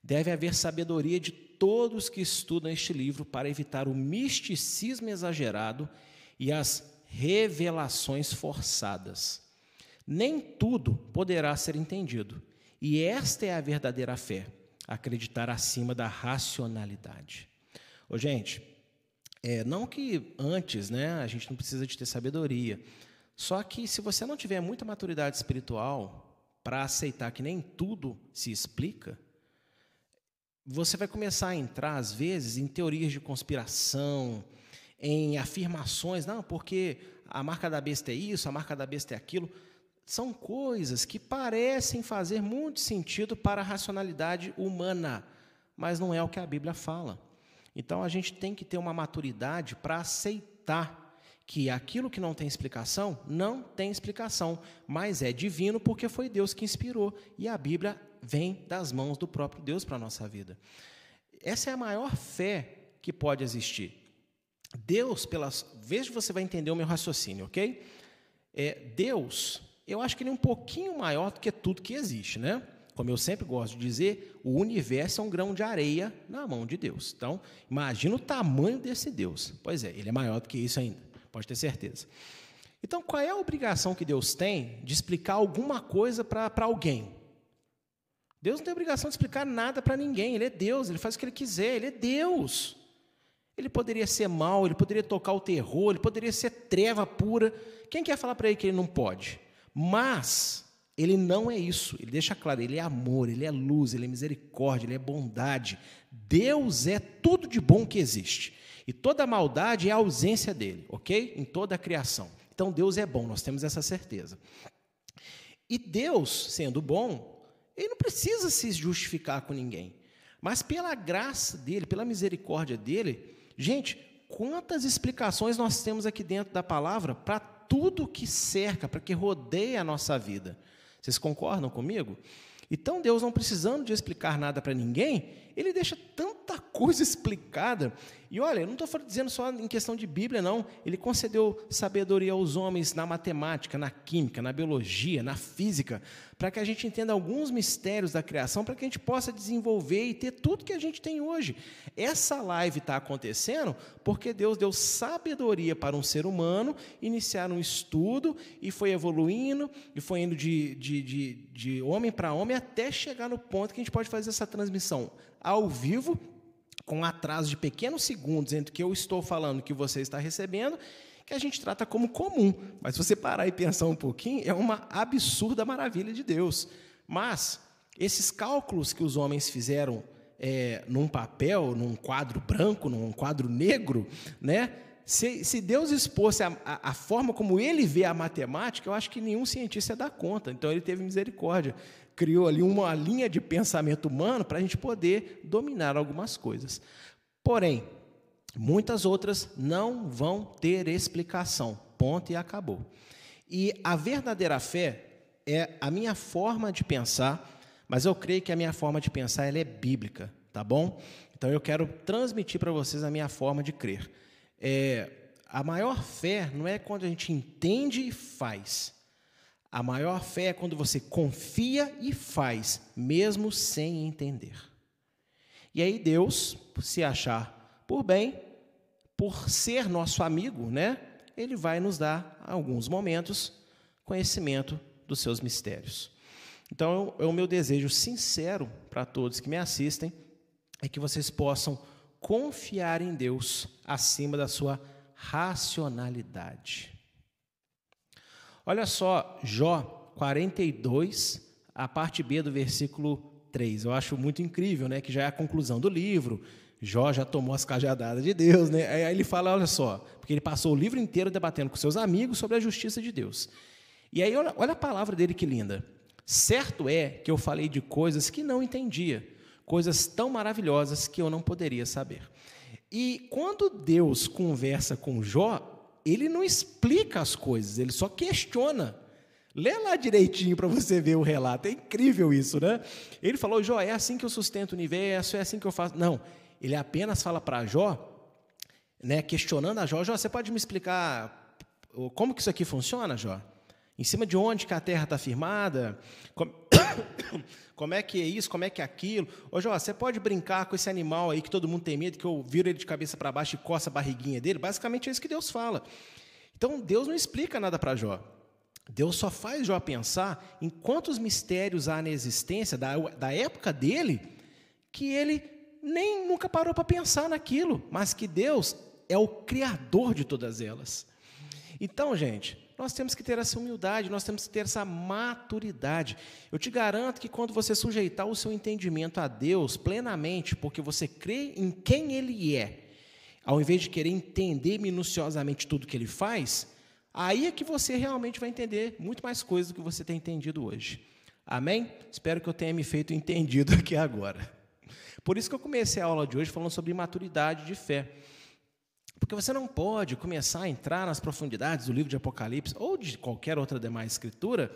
deve haver sabedoria de todos que estudam este livro para evitar o misticismo exagerado e as revelações forçadas. Nem tudo poderá ser entendido, e esta é a verdadeira fé, acreditar acima da racionalidade. Ô, gente, não que antes, né, a gente não precisa de ter sabedoria, só que se você não tiver muita maturidade espiritual para aceitar que nem tudo se explica, você vai começar a entrar, às vezes, em teorias de conspiração, em afirmações, não, porque a marca da besta é isso, a marca da besta é aquilo, são coisas que parecem fazer muito sentido para a racionalidade humana, mas não é o que a Bíblia fala. Então, a gente tem que ter uma maturidade para aceitar que aquilo que não tem explicação, mas é divino porque foi Deus que inspirou, e a Bíblia vem das mãos do próprio Deus para a nossa vida. Essa é a maior fé que pode existir. Veja, você vai entender o meu raciocínio, ok? Deus, eu acho que ele é um pouquinho maior do que tudo que existe, né? Como eu sempre gosto de dizer, o universo é um grão de areia na mão de Deus. Então, imagina o tamanho desse Deus. Pois é, ele é maior do que isso ainda, pode ter certeza. Então, qual é a obrigação que Deus tem de explicar alguma coisa para alguém? Deus não tem obrigação de explicar nada para ninguém. Ele é Deus, ele faz o que ele quiser, ele é Deus. Ele poderia ser mau, ele poderia tocar o terror, ele poderia ser treva pura. Quem quer falar para ele que ele não pode? Mas ele não é isso, ele deixa claro, ele é amor, ele é luz, ele é misericórdia, ele é bondade. Deus é tudo de bom que existe. E toda maldade é a ausência dele, ok? Em toda a criação. Então, Deus é bom, nós temos essa certeza. E Deus, sendo bom, ele não precisa se justificar com ninguém. Mas pela graça dele, pela misericórdia dele, gente, quantas explicações nós temos aqui dentro da palavra para tudo que cerca, para que rodeia a nossa vida. Vocês concordam comigo? Então, Deus, não precisando de explicar nada para ninguém, ele deixa tanta coisa explicada. E, olha, eu não estou dizendo só em questão de Bíblia, não. Ele concedeu sabedoria aos homens na matemática, na química, na biologia, na física, para que a gente entenda alguns mistérios da criação, para que a gente possa desenvolver e ter tudo que a gente tem hoje. Essa live está acontecendo porque Deus deu sabedoria para um ser humano iniciar um estudo e foi evoluindo, e foi indo de homem para homem, até chegar no ponto que a gente pode fazer essa transmissão ao vivo, com atraso de pequenos segundos entre o que eu estou falando e o que você está recebendo, que a gente trata como comum. Mas se você parar e pensar um pouquinho, é uma absurda maravilha de Deus. Mas esses cálculos que os homens fizeram num papel, num quadro branco, num quadro negro, né? Se Deus expôs a forma como ele vê a matemática, eu acho que nenhum cientista dá conta. Então, ele teve misericórdia. Criou ali uma linha de pensamento humano para a gente poder dominar algumas coisas. Porém, muitas outras não vão ter explicação. Ponto e acabou. E a verdadeira fé é a minha forma de pensar, mas eu creio que a minha forma de pensar ela é bíblica, tá bom? Então, eu quero transmitir para vocês a minha forma de crer. A maior fé não é quando a gente entende e faz. A maior fé é quando você confia e faz, mesmo sem entender. E aí Deus, se achar por bem, por ser nosso amigo, né, ele vai nos dar, em alguns momentos, conhecimento dos seus mistérios. Então, é o meu desejo sincero para todos que me assistem, é que vocês possam confiar em Deus acima da sua racionalidade. Olha só, Jó 42, a parte B do versículo 3. Eu acho muito incrível, né, que já é a conclusão do livro. Jó já tomou as cajadadas de Deus, né? Aí ele fala, olha só, porque ele passou o livro inteiro debatendo com seus amigos sobre a justiça de Deus. E aí, olha a palavra dele que linda. Certo é que eu falei de coisas que não entendia, coisas tão maravilhosas que eu não poderia saber. E quando Deus conversa com Jó, ele não explica as coisas, ele só questiona. Lê lá direitinho para você ver o relato. É incrível isso, né? Ele falou, Jó, é assim que eu sustento o universo, é assim que eu faço. Não, ele apenas fala para Jó, né, questionando a Jó. Jó, você pode me explicar como que isso aqui funciona, Jó? Em cima de onde que a terra está firmada? Como é que é isso? Como é que é aquilo? Ô, Jó, você pode brincar com esse animal aí que todo mundo tem medo, que eu viro ele de cabeça para baixo e coça a barriguinha dele? Basicamente é isso que Deus fala. Então, Deus não explica nada para Jó. Deus só faz Jó pensar em quantos mistérios há na existência da época dele, que ele nem nunca parou para pensar naquilo, mas que Deus é o criador de todas elas. Então, gente, nós temos que ter essa humildade, nós temos que ter essa maturidade. Eu te garanto que quando você sujeitar o seu entendimento a Deus plenamente, porque você crê em quem Ele é, ao invés de querer entender minuciosamente tudo que ele faz, aí é que você realmente vai entender muito mais coisas do que você tem entendido hoje. Amém? Espero que eu tenha me feito entendido aqui agora. Por isso que eu comecei a aula de hoje falando sobre maturidade de fé. Porque você não pode começar a entrar nas profundidades do livro de Apocalipse ou de qualquer outra demais escritura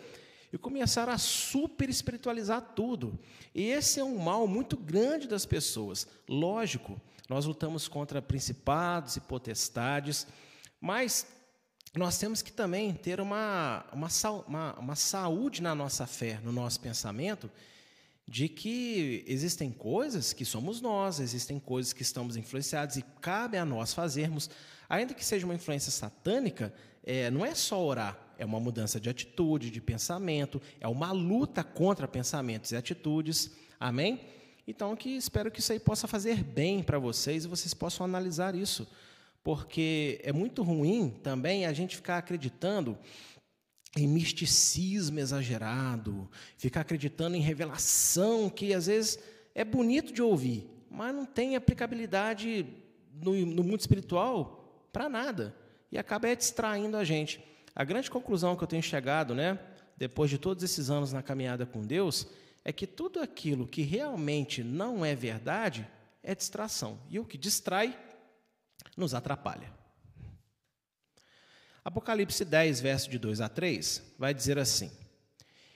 e começar a super espiritualizar tudo. E esse é um mal muito grande das pessoas. Lógico, nós lutamos contra principados e potestades, mas nós temos que também ter uma saúde na nossa fé, no nosso pensamento, de que existem coisas que somos nós, existem coisas que estamos influenciados e cabe a nós fazermos. Ainda que seja uma influência satânica, não é só orar, é uma mudança de atitude, de pensamento, é uma luta contra pensamentos e atitudes. Amém? Então, espero que isso aí possa fazer bem para vocês e vocês possam analisar isso, porque é muito ruim também a gente ficar acreditando em misticismo exagerado, ficar acreditando em revelação, que às vezes é bonito de ouvir, mas não tem aplicabilidade no mundo espiritual para nada, e acaba distraindo a gente. A grande conclusão que eu tenho chegado, depois de todos esses anos na caminhada com Deus, é que tudo aquilo que realmente não é verdade é distração, e o que distrai nos atrapalha. Apocalipse 10, verso de 2 a 3, vai dizer assim: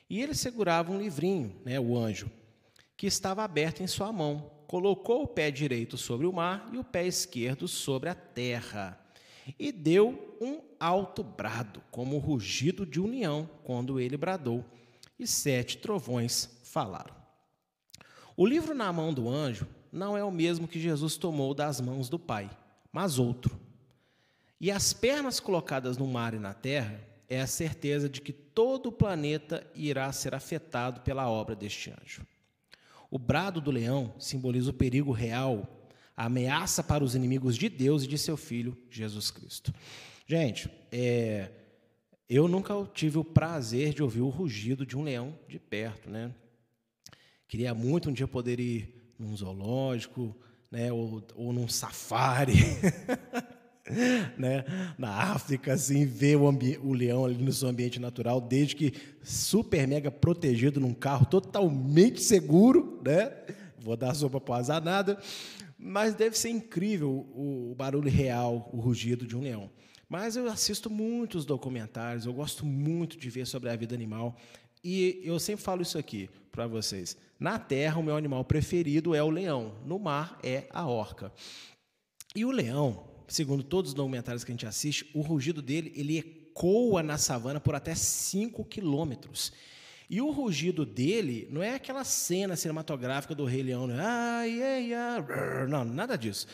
e ele segurava um livrinho, o anjo, que estava aberto em sua mão, colocou o pé direito sobre o mar e o pé esquerdo sobre a terra, e deu um alto brado, como o rugido de união, quando ele bradou, e 7 trovões falaram. O livro na mão do anjo não é o mesmo que Jesus tomou das mãos do Pai, mas outro. E as pernas colocadas no mar e na terra é a certeza de que todo o planeta irá ser afetado pela obra deste anjo. O brado do leão simboliza o perigo real, a ameaça para os inimigos de Deus e de seu Filho, Jesus Cristo. Gente, eu nunca tive o prazer de ouvir o rugido de um leão de perto, Queria muito um dia poder ir num zoológico, ou num safari... na África, assim, ver o leão ali no seu ambiente natural, desde que super mega protegido, num carro totalmente seguro, Vou dar sopa para azar nada, mas deve ser incrível o barulho real, o rugido de um leão. Mas eu assisto muitos documentários, eu gosto muito de ver sobre a vida animal, e eu sempre falo isso aqui para vocês: na terra, o meu animal preferido é o leão, no mar é a orca. E o leão, segundo todos os documentários que a gente assiste, o rugido dele, ele ecoa na savana por até 5 quilômetros. E o rugido dele não é aquela cena cinematográfica do Rei Leão, não, nada disso.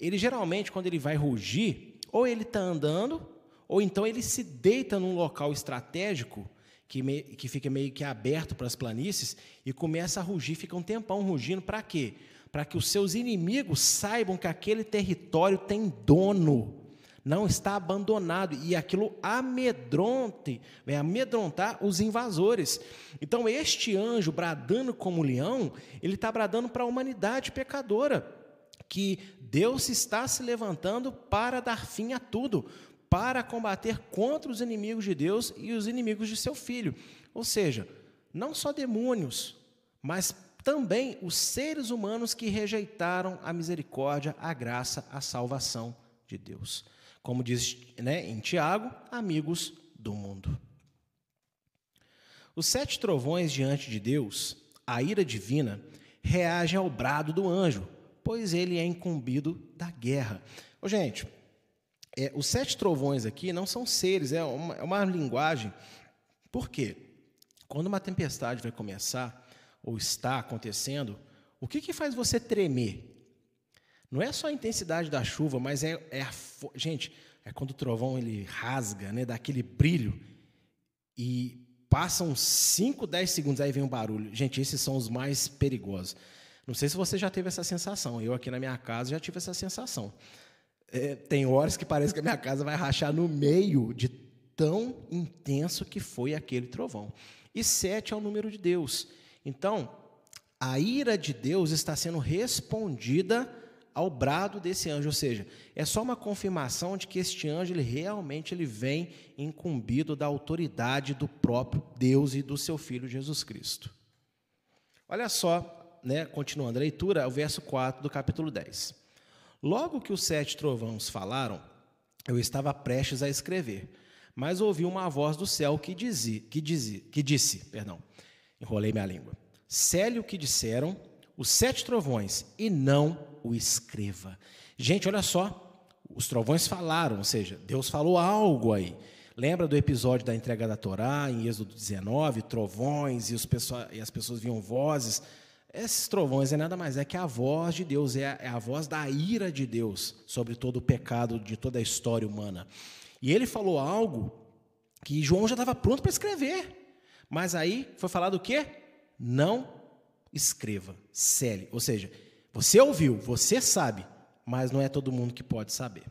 Ele, geralmente, quando ele vai rugir, ou ele está andando, ou então ele se deita num local estratégico que fica meio que aberto para as planícies e começa a rugir, fica um tempão rugindo. Para quê? Para que os seus inimigos saibam que aquele território tem dono, não está abandonado, e aquilo vai amedrontar os invasores. Então, este anjo bradando como leão, ele está bradando para a humanidade pecadora, que Deus está se levantando para dar fim a tudo, para combater contra os inimigos de Deus e os inimigos de seu Filho. Ou seja, não só demônios, mas também os seres humanos que rejeitaram a misericórdia, a graça, a salvação de Deus. Como diz em Tiago, amigos do mundo. Os 7 trovões diante de Deus, a ira divina, reagem ao brado do anjo, pois ele é incumbido da guerra. Gente, os 7 trovões aqui não são seres, é uma linguagem. Por quê? Quando uma tempestade vai começar, ou está acontecendo, o que faz você tremer? Não é só a intensidade da chuva, mas gente, é quando o trovão ele rasga, dá aquele brilho, e passam 5, 10 segundos, aí vem um barulho. Gente, esses são os mais perigosos. Não sei se você já teve essa sensação. Eu, aqui na minha casa, já tive essa sensação. Tem horas que parece que a minha casa vai rachar no meio, de tão intenso que foi aquele trovão. E 7 é o número de Deus. Então, a ira de Deus está sendo respondida ao brado desse anjo, ou seja, é só uma confirmação de que este anjo ele realmente vem incumbido da autoridade do próprio Deus e do seu Filho Jesus Cristo. Olha só, né, continuando a leitura, o verso 4 do capítulo 10. Logo que os 7 trovões falaram, eu estava prestes a escrever, mas ouvi uma voz do céu que disse, enrolei minha língua, cele o que disseram os 7 trovões e não o escreva. Gente, olha só, os trovões falaram, ou seja, Deus falou algo aí. Lembra do episódio da entrega da Torá, em Êxodo 19, trovões, e as pessoas viam vozes? Esses trovões é nada mais, é que a voz de Deus, é a voz da ira de Deus sobre todo o pecado de toda a história humana. E ele falou algo que João já estava pronto para escrever, mas aí foi falado o quê? Não escreva, cele, ou seja, você ouviu, você sabe, mas não é todo mundo que pode saber.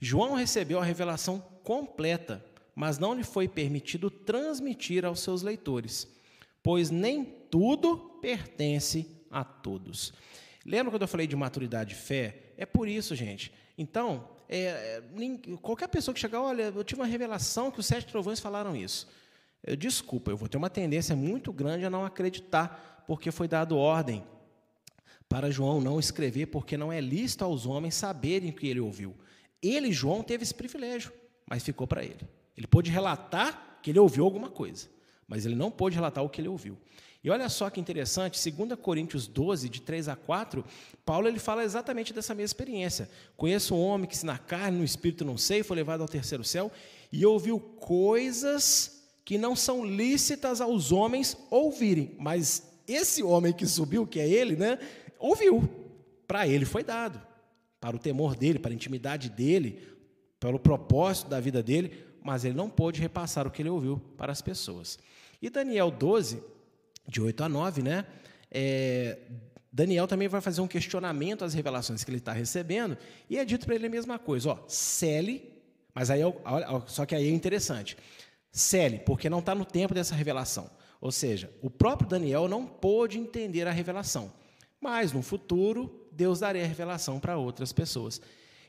João recebeu a revelação completa, mas não lhe foi permitido transmitir aos seus leitores, pois nem tudo pertence a todos. Lembra quando eu falei de maturidade e fé? É por isso, gente. Então, qualquer pessoa que chegar, olha, eu tive uma revelação que os 7 trovões falaram isso. Desculpa, eu vou ter uma tendência muito grande a não acreditar, porque foi dado ordem para João não escrever, porque não é lícito aos homens saberem o que ele ouviu. Ele, João, teve esse privilégio, mas ficou para ele. Ele pôde relatar que ele ouviu alguma coisa, mas ele não pôde relatar o que ele ouviu. E olha só que interessante, 2 Coríntios 12, de 3 a 4, Paulo ele fala exatamente dessa mesma experiência. Conheço um homem que se na carne, no espírito não sei, foi levado ao terceiro céu e ouviu coisas que não são lícitas aos homens ouvirem, mas esse homem que subiu, que é ele, né? Ouviu, para ele foi dado, para o temor dele, para a intimidade dele, pelo propósito da vida dele, mas ele não pôde repassar o que ele ouviu para as pessoas. E Daniel 12, de 8 a 9, né? Daniel também vai fazer um questionamento às revelações que ele está recebendo, e é dito para ele a mesma coisa, ó, cele, mas aí, só que aí é interessante, cele, porque não está no tempo dessa revelação, ou seja, o próprio Daniel não pôde entender a revelação, mas, no futuro, Deus daria a revelação para outras pessoas.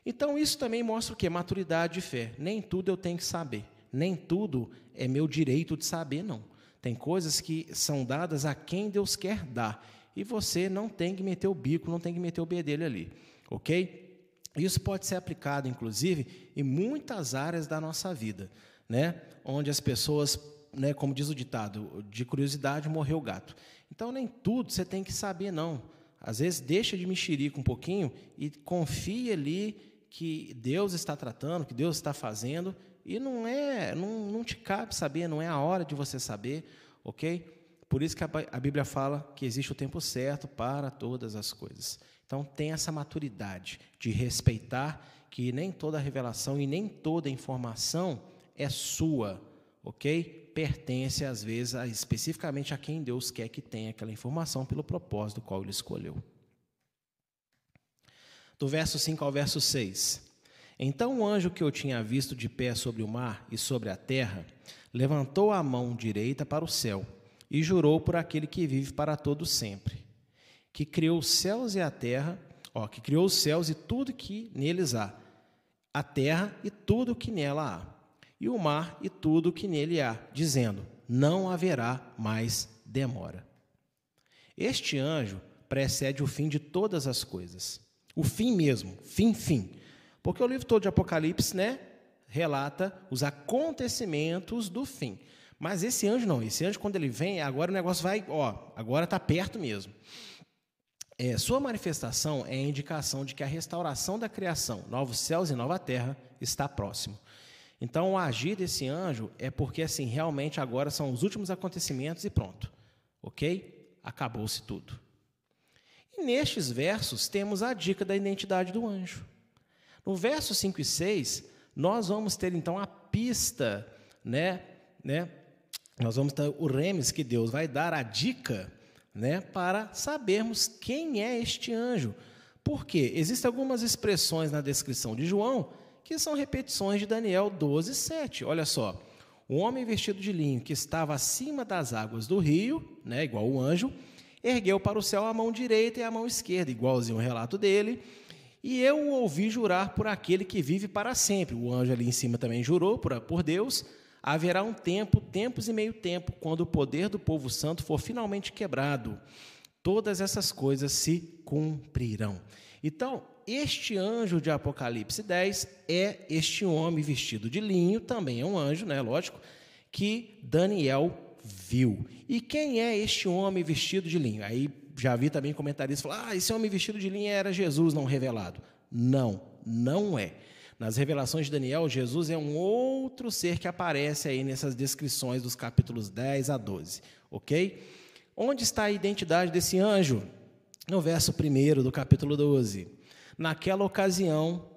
Então, isso também mostra o quê? Maturidade e fé. Nem tudo eu tenho que saber. Nem tudo é meu direito de saber, não. Tem coisas que são dadas a quem Deus quer dar. E você não tem que meter o bico, não tem que meter o bedelho ali. Ok? Isso pode ser aplicado, inclusive, em muitas áreas da nossa vida, né? Onde as pessoas, né, como diz o ditado, de curiosidade morreu o gato. Então, nem tudo você tem que saber, não. Às vezes, deixa de mexerica um pouquinho e confia ali que Deus está tratando, que Deus está fazendo, e não te cabe saber, não é a hora de você saber, ok? Por isso que a Bíblia fala que existe o tempo certo para todas as coisas. Então, tem essa maturidade de respeitar que nem toda revelação e nem toda informação é sua, ok? Pertence, às vezes, especificamente a quem Deus quer que tenha aquela informação pelo propósito do qual ele escolheu. Do verso 5 ao verso 6. Então o anjo que eu tinha visto de pé sobre o mar e sobre a terra levantou a mão direita para o céu e jurou por aquele que vive para todo sempre, que criou os céus e a terra, que criou os céus e tudo que neles há, a terra e tudo que nela há, e o mar e tudo o que nele há, dizendo, não haverá mais demora. Este anjo precede o fim de todas as coisas. O fim mesmo, fim. Porque o livro todo de Apocalipse, né, relata os acontecimentos do fim. Mas esse anjo não, esse anjo quando ele vem, agora o negócio vai, agora está perto mesmo. Sua manifestação é a indicação de que a restauração da criação, novos céus e nova terra, está próximo. Então, o agir desse anjo é porque, assim, realmente agora são os últimos acontecimentos e pronto. Ok? Acabou-se tudo. E nestes versos, temos a dica da identidade do anjo. No verso 5 e 6, nós vamos ter, então, a pista, né? Nós vamos ter o remes que Deus vai dar, a dica, né, para sabermos quem é este anjo. Por quê? Existem algumas expressões na descrição de João que são repetições de Daniel 12, 7. Olha só, o homem vestido de linho que estava acima das águas do rio, né, igual o anjo, ergueu para o céu a mão direita e a mão esquerda, igualzinho ao relato dele, e eu o ouvi jurar por aquele que vive para sempre. O anjo ali em cima também jurou por Deus. Haverá um tempo, tempos e meio tempo, quando o poder do povo santo for finalmente quebrado. Todas essas coisas se cumprirão. Então, este anjo de Apocalipse 10 é este homem vestido de linho, também é um anjo, né, lógico, que Daniel viu. E quem é este homem vestido de linho? Aí já vi também comentaristas falar, esse homem vestido de linho era Jesus não revelado. Não, não é. Nas revelações de Daniel, Jesus é um outro ser que aparece aí nessas descrições dos capítulos 10 a 12, ok? Onde está a identidade desse anjo? No verso 1 do capítulo 12. Naquela ocasião,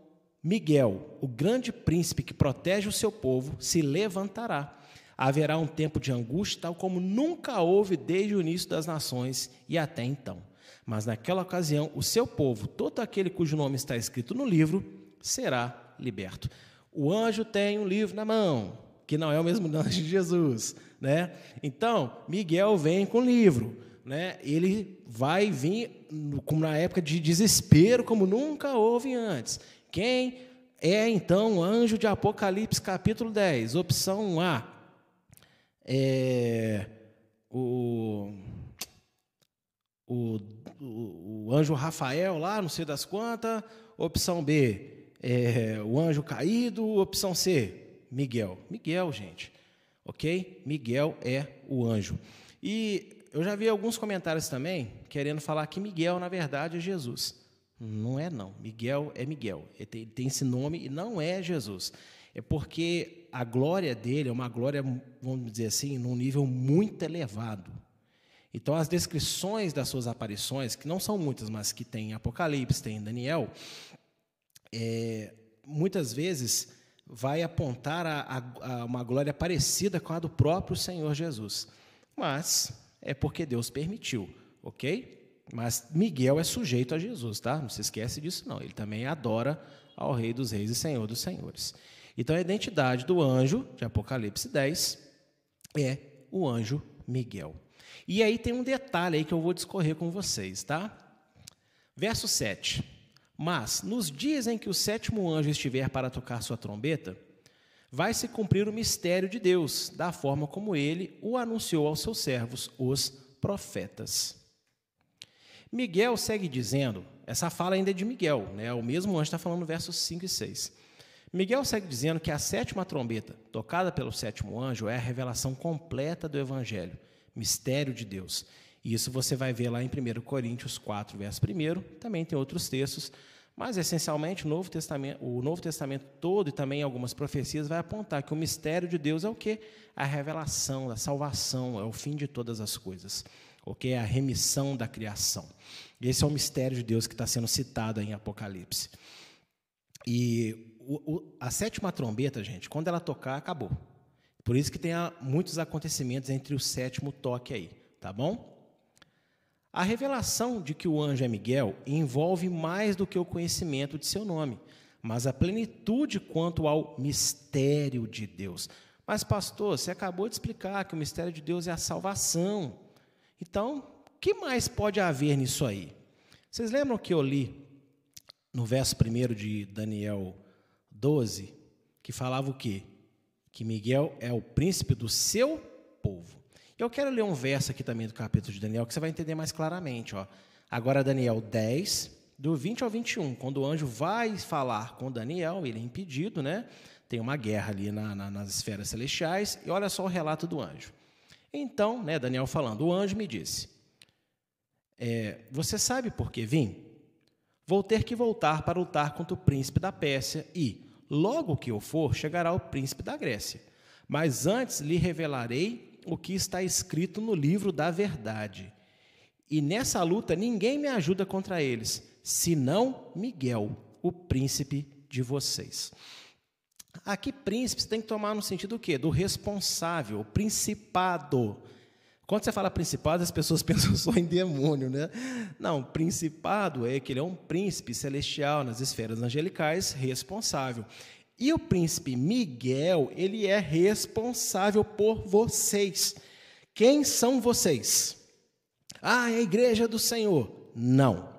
Miguel, o grande príncipe que protege o seu povo, se levantará. Haverá um tempo de angústia, tal como nunca houve desde o início das nações e até então. Mas naquela ocasião, o seu povo, todo aquele cujo nome está escrito no livro, será liberto. O anjo tem um livro na mão, que não é o mesmo anjo de Jesus, né? Então, Miguel vem com o livro, né? Ele vai vir na época de desespero, como nunca houve antes. Quem é, então, o anjo de Apocalipse, capítulo 10? Opção A, o anjo Rafael lá, não sei das quantas. Opção B, o anjo caído. Opção C, Miguel. Miguel, gente, ok? Miguel é o anjo. E eu já vi alguns comentários também querendo falar que Miguel, na verdade, é Jesus. Não é, não. Miguel é Miguel. Ele tem esse nome e não é Jesus. É porque a glória dele é uma glória, vamos dizer assim, num nível muito elevado. Então, as descrições das suas aparições, que não são muitas, mas que tem em Apocalipse, tem em Daniel, muitas vezes vai apontar a uma glória parecida com a do próprio Senhor Jesus. Mas é porque Deus permitiu, ok? Mas Miguel é sujeito a Jesus, tá? Não se esquece disso, não. Ele também adora ao Rei dos Reis e Senhor dos Senhores. Então, a identidade do anjo, de Apocalipse 10, é o anjo Miguel. E aí tem um detalhe aí que eu vou discorrer com vocês, tá? Verso 7. Mas, nos dias em que o sétimo anjo estiver para tocar sua trombeta, vai se cumprir o mistério de Deus, da forma como ele o anunciou aos seus servos, os profetas. Miguel segue dizendo, essa fala ainda é de Miguel, né? O mesmo anjo está falando no versos 5 e 6. Miguel segue dizendo que a sétima trombeta, tocada pelo sétimo anjo, é a revelação completa do Evangelho, mistério de Deus. E isso você vai ver lá em 1 Coríntios 4, verso 1, também tem outros textos, mas essencialmente o Novo Testamento todo e também algumas profecias vai apontar que o mistério de Deus é o quê? A revelação, a salvação, é o fim de todas as coisas, ok? É a remissão da criação. Esse é o mistério de Deus que está sendo citado aí em Apocalipse. E a sétima trombeta, gente, quando ela tocar, acabou. Por isso que tem muitos acontecimentos entre o sétimo toque aí, tá bom? A revelação de que o anjo é Miguel envolve mais do que o conhecimento de seu nome, mas a plenitude quanto ao mistério de Deus. Mas, pastor, você acabou de explicar que o mistério de Deus é a salvação. Então, o que mais pode haver nisso aí? Vocês lembram que eu li no verso 1 de Daniel 12, que falava o quê? Que Miguel é o príncipe do seu povo. Eu quero ler um verso aqui também do capítulo de Daniel, que você vai entender mais claramente. Ó. Agora, Daniel 10, do 20 ao 21, quando o anjo vai falar com Daniel, ele é impedido, né? Tem uma guerra ali nas esferas celestiais, e olha só o relato do anjo. Então, né, Daniel falando, o anjo me disse, você sabe por que vim? Vou ter que voltar para lutar contra o príncipe da Pérsia e, logo que eu for, chegará o príncipe da Grécia. Mas antes lhe revelarei o que está escrito no livro da verdade. E nessa luta ninguém me ajuda contra eles, senão Miguel, o príncipe de vocês. Aqui príncipe você tem que tomar no sentido do quê? Do responsável, o principado. Quando você fala principado, as pessoas pensam só em demônio, né? Não, principado é que ele é um príncipe celestial nas esferas angelicais, responsável. E o príncipe Miguel, ele é responsável por vocês. Quem são vocês? Ah, é a igreja do Senhor. Não.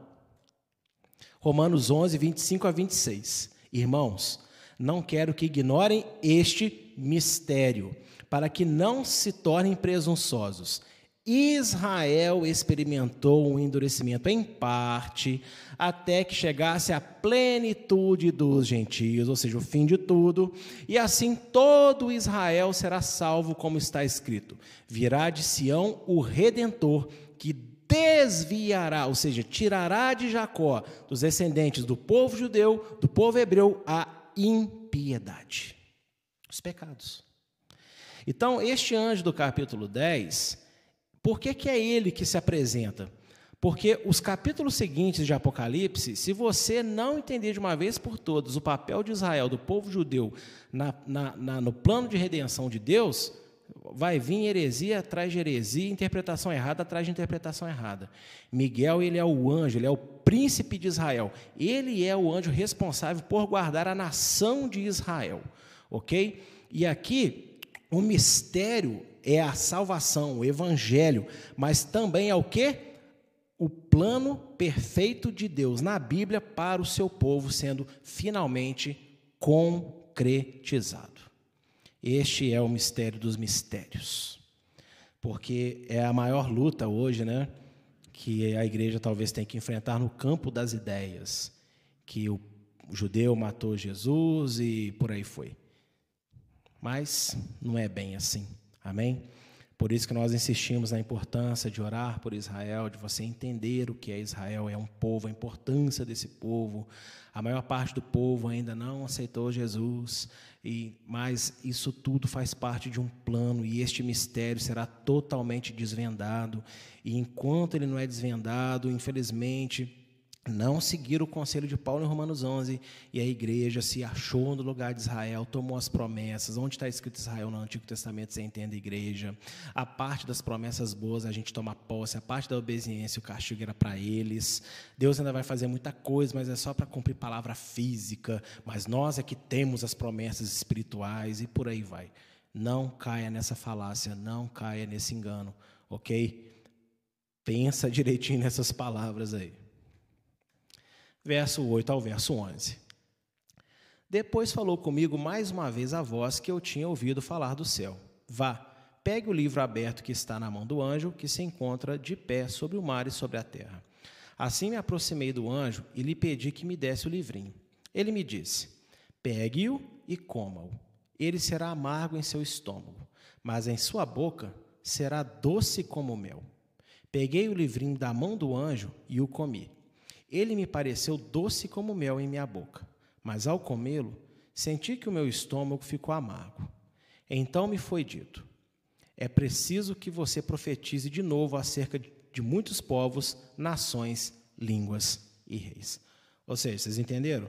Romanos 11, 25 a 26. Irmãos, não quero que ignorem este mistério, para que não se tornem presunçosos. Israel experimentou um endurecimento em parte, até que chegasse à plenitude dos gentios, ou seja, o fim de tudo, e assim todo Israel será salvo, como está escrito. Virá de Sião o Redentor, que desviará, ou seja, tirará de Jacó, dos descendentes do povo judeu, do povo hebreu, a impiedade, os pecados. Então, este anjo do capítulo 10... Por que que é ele que se apresenta? Porque os capítulos seguintes de Apocalipse, se você não entender de uma vez por todas o papel de Israel, do povo judeu, no plano de redenção de Deus, vai vir heresia atrás de heresia, interpretação errada atrás de interpretação errada. Miguel, ele é o anjo, ele é o príncipe de Israel. Ele é o anjo responsável por guardar a nação de Israel. Ok? E aqui, o mistério é a salvação, o evangelho, mas também é o quê? O plano perfeito de Deus na Bíblia para o seu povo sendo finalmente concretizado. Este é o mistério dos mistérios, porque é a maior luta hoje, né, que a igreja talvez tenha que enfrentar no campo das ideias, que o judeu matou Jesus e por aí foi. Mas não é bem assim. Amém? Por isso que nós insistimos na importância de orar por Israel, de você entender o que é Israel, é um povo, a importância desse povo. A maior parte do povo ainda não aceitou Jesus, mas isso tudo faz parte de um plano, e este mistério será totalmente desvendado. E enquanto ele não é desvendado, infelizmente, não seguiram o conselho de Paulo em Romanos 11, e a igreja se achou no lugar de Israel, tomou as promessas. Onde está escrito Israel no Antigo Testamento, você entende a igreja. A parte das promessas boas, a gente toma posse. A parte da obediência, o castigo era para eles. Deus ainda vai fazer muita coisa, mas é só para cumprir palavra física. Mas nós é que temos as promessas espirituais, e por aí vai. Não caia nessa falácia, não caia nesse engano, ok? Pensa direitinho nessas palavras aí. Verso 8 ao verso 11. Depois falou comigo mais uma vez a voz que eu tinha ouvido falar do céu. Vá, pegue o livro aberto que está na mão do anjo, que se encontra de pé sobre o mar e sobre a terra. Assim me aproximei do anjo e lhe pedi que me desse o livrinho. Ele me disse, pegue-o e coma-o. Ele será amargo em seu estômago, mas em sua boca será doce como mel. Peguei o livrinho da mão do anjo e o comi. Ele me pareceu doce como mel em minha boca, mas ao comê-lo, senti que o meu estômago ficou amargo. Então me foi dito, é preciso que você profetize de novo acerca de muitos povos, nações, línguas e reis. Ou seja, vocês entenderam?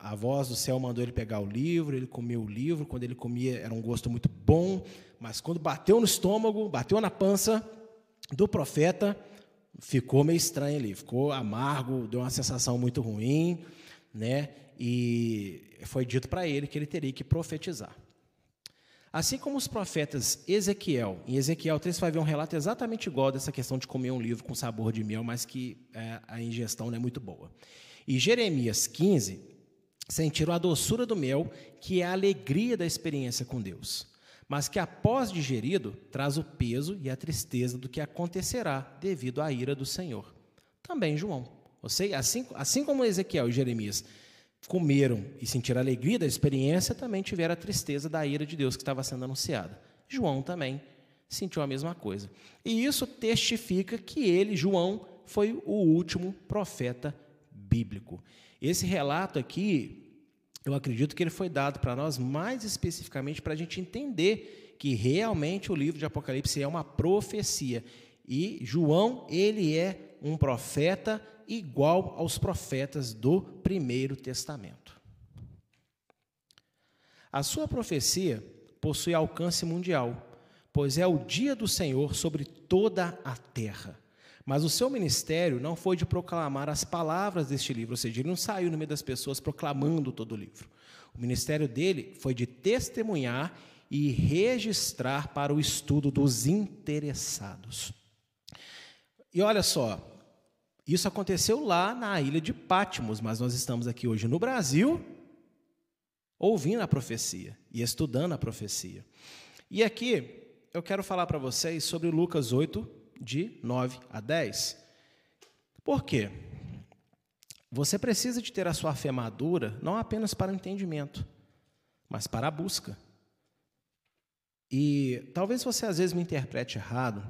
A voz do céu mandou ele pegar o livro, ele comeu o livro, quando ele comia era um gosto muito bom, mas quando bateu no estômago, bateu na pança do profeta, ficou meio estranho ali, ficou amargo, deu uma sensação muito ruim, né? E foi dito para ele que ele teria que profetizar. Assim como os profetas Ezequiel, em Ezequiel 3 vai ver um relato exatamente igual dessa questão de comer um livro com sabor de mel, mas que a ingestão não é muito boa. E Jeremias 15, sentiram a doçura do mel, que é a alegria da experiência com Deus, mas que, após digerido, traz o peso e a tristeza do que acontecerá devido à ira do Senhor. Também João. Assim como Ezequiel e Jeremias comeram e sentiram a alegria da experiência, também tiveram a tristeza da ira de Deus que estava sendo anunciada. João também sentiu a mesma coisa. E isso testifica que ele, João, foi o último profeta bíblico. Esse relato aqui, eu acredito que ele foi dado para nós mais especificamente para a gente entender que realmente o livro de Apocalipse é uma profecia. E João, ele é um profeta igual aos profetas do Primeiro Testamento. A sua profecia possui alcance mundial, pois é o dia do Senhor sobre toda a terra. Mas o seu ministério não foi de proclamar as palavras deste livro, ou seja, ele não saiu no meio das pessoas proclamando todo o livro. O ministério dele foi de testemunhar e registrar para o estudo dos interessados. E olha só, isso aconteceu lá na ilha de Patmos, mas nós estamos aqui hoje no Brasil, ouvindo a profecia e estudando a profecia. E aqui eu quero falar para vocês sobre Lucas 8, de 9 a 10. Por quê? Você precisa de ter a sua fé madura, não apenas para o entendimento, mas para a busca. E talvez você, às vezes, me interprete errado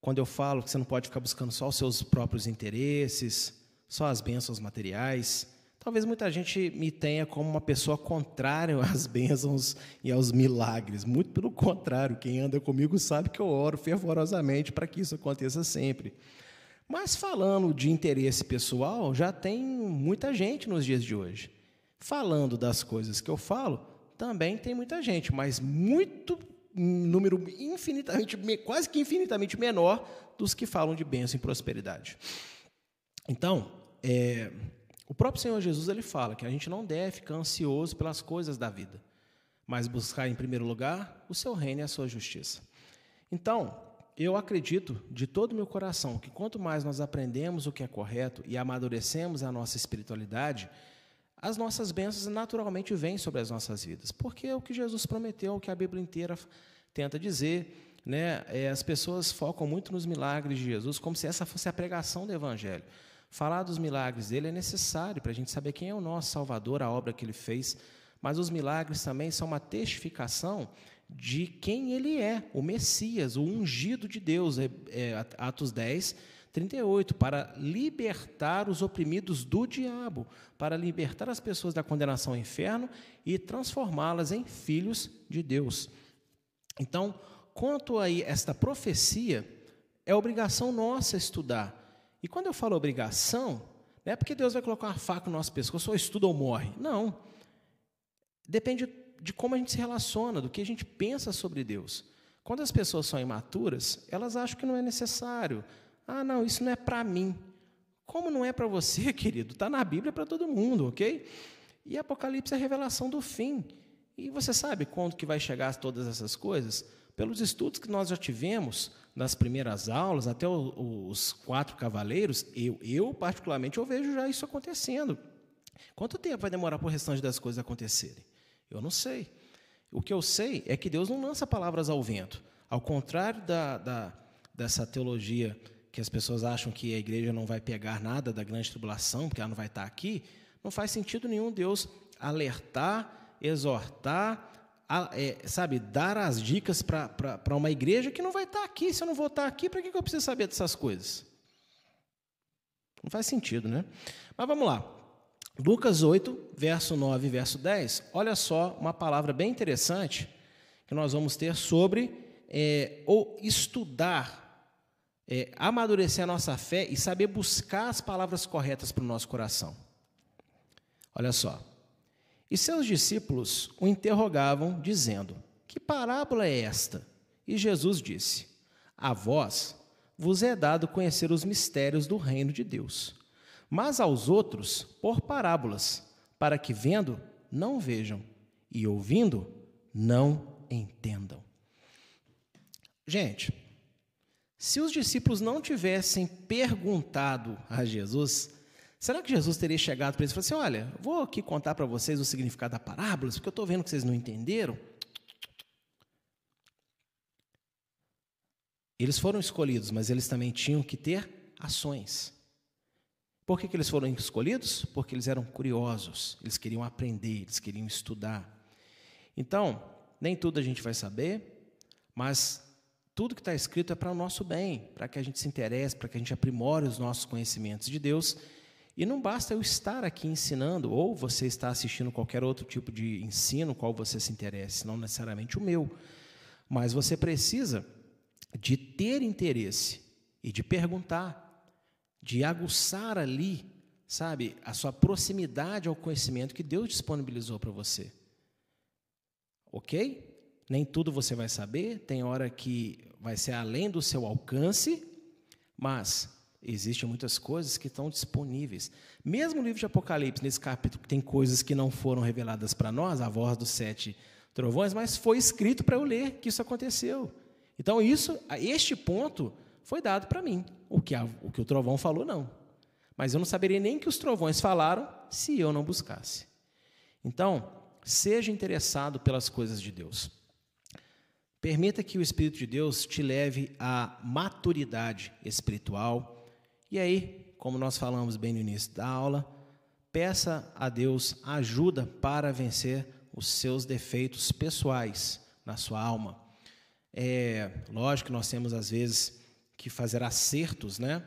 quando eu falo que você não pode ficar buscando só os seus próprios interesses, só as bênçãos materiais. Talvez muita gente me tenha como uma pessoa contrária às bênçãos e aos milagres. Muito pelo contrário, quem anda comigo sabe que eu oro fervorosamente para que isso aconteça sempre. Mas falando de interesse pessoal, já tem muita gente nos dias de hoje. Falando das coisas que eu falo, também tem muita gente, mas número infinitamente, quase que infinitamente menor dos que falam de bênção e prosperidade. Então, o próprio Senhor Jesus ele fala que a gente não deve ficar ansioso pelas coisas da vida, mas buscar em primeiro lugar o seu reino e a sua justiça. Então, eu acredito de todo o meu coração que quanto mais nós aprendemos o que é correto e amadurecemos a nossa espiritualidade, as nossas bênçãos naturalmente vêm sobre as nossas vidas, porque é o que Jesus prometeu, o que a Bíblia inteira tenta dizer, né? As pessoas focam muito nos milagres de Jesus, como se essa fosse a pregação do Evangelho. Falar dos milagres dele é necessário para a gente saber quem é o nosso Salvador, a obra que ele fez, mas os milagres também são uma testificação de quem ele é, o Messias, o ungido de Deus, Atos 10, 38, para libertar os oprimidos do diabo, para libertar as pessoas da condenação ao inferno e transformá-las em filhos de Deus. Então, quanto a esta profecia, é obrigação nossa estudar. E quando eu falo obrigação, não é porque Deus vai colocar uma faca no nosso pescoço, ou estuda ou morre. Não. Depende de como a gente se relaciona, do que a gente pensa sobre Deus. Quando as pessoas são imaturas, elas acham que não é necessário. Ah, não, isso não é para mim. Como não é para você, querido? Está na Bíblia para todo mundo, ok? E Apocalipse é a revelação do fim. E você sabe quando que vai chegar todas essas coisas? Pelos estudos que nós já tivemos nas primeiras aulas, até os 4 cavaleiros, eu particularmente, eu vejo já isso acontecendo. Quanto tempo vai demorar para o restante das coisas acontecerem? Eu não sei. O que eu sei é que Deus não lança palavras ao vento. Ao contrário dessa teologia que as pessoas acham que a igreja não vai pegar nada da grande tribulação, porque ela não vai estar aqui, não faz sentido nenhum Deus alertar, exortar, sabe, dar as dicas para uma igreja que não vai estar aqui. Se eu não vou estar aqui, para que eu preciso saber dessas coisas? Não faz sentido, né? Mas vamos lá. Lucas 8, verso 9 e verso 10, olha só uma palavra bem interessante que nós vamos ter sobre estudar, amadurecer a nossa fé e saber buscar as palavras corretas para o nosso coração. Olha só. E seus discípulos o interrogavam, dizendo, que parábola é esta? E Jesus disse, a vós vos é dado conhecer os mistérios do reino de Deus, mas aos outros por parábolas, para que vendo, não vejam, e ouvindo, não entendam. Gente, se os discípulos não tivessem perguntado a Jesus, será que Jesus teria chegado para eles e falado assim, olha, vou aqui contar para vocês o significado da parábola, porque eu estou vendo que vocês não entenderam? Eles foram escolhidos, mas eles também tinham que ter ações. Por que eles foram escolhidos? Porque eles eram curiosos, eles queriam aprender, eles queriam estudar. Então, nem tudo a gente vai saber, mas tudo que está escrito é para o nosso bem, para que a gente se interesse, para que a gente aprimore os nossos conhecimentos de Deus. E não basta eu estar aqui ensinando, ou você está assistindo qualquer outro tipo de ensino, qual você se interessa, não necessariamente o meu. Mas você precisa de ter interesse e de perguntar, de aguçar ali, sabe, a sua proximidade ao conhecimento que Deus disponibilizou para você. Ok? Nem tudo você vai saber, tem hora que vai ser além do seu alcance, mas existem muitas coisas que estão disponíveis. Mesmo o livro de Apocalipse, nesse capítulo, tem coisas que não foram reveladas para nós, a voz dos 7 trovões, mas foi escrito para eu ler que isso aconteceu. Então, este ponto foi dado para mim. O que o trovão falou, não. Mas eu não saberia nem que os trovões falaram se eu não buscasse. Então, seja interessado pelas coisas de Deus. Permita que o Espírito de Deus te leve à maturidade espiritual. E aí, como nós falamos bem no início da aula, peça a Deus ajuda para vencer os seus defeitos pessoais na sua alma. É lógico que nós temos, às vezes, que fazer acertos, né,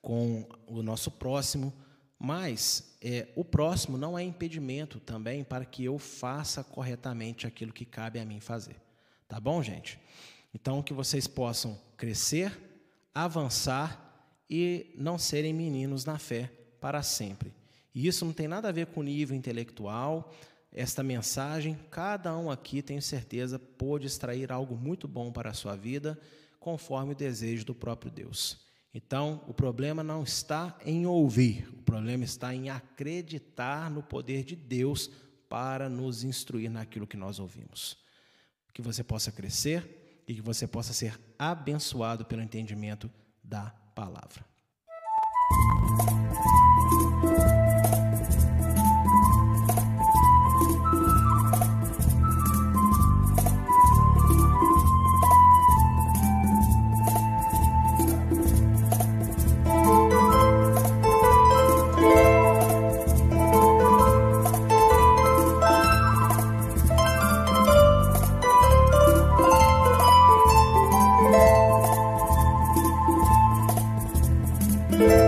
com o nosso próximo, mas o próximo não é impedimento também para que eu faça corretamente aquilo que cabe a mim fazer. Tá bom, gente? Então, que vocês possam crescer, avançar e não serem meninos na fé para sempre. E isso não tem nada a ver com o nível intelectual. Esta mensagem, cada um aqui, tenho certeza, pôde extrair algo muito bom para a sua vida, conforme o desejo do próprio Deus. Então, o problema não está em ouvir, o problema está em acreditar no poder de Deus para nos instruir naquilo que nós ouvimos. Que você possa crescer e que você possa ser abençoado pelo entendimento da palavra. Yeah.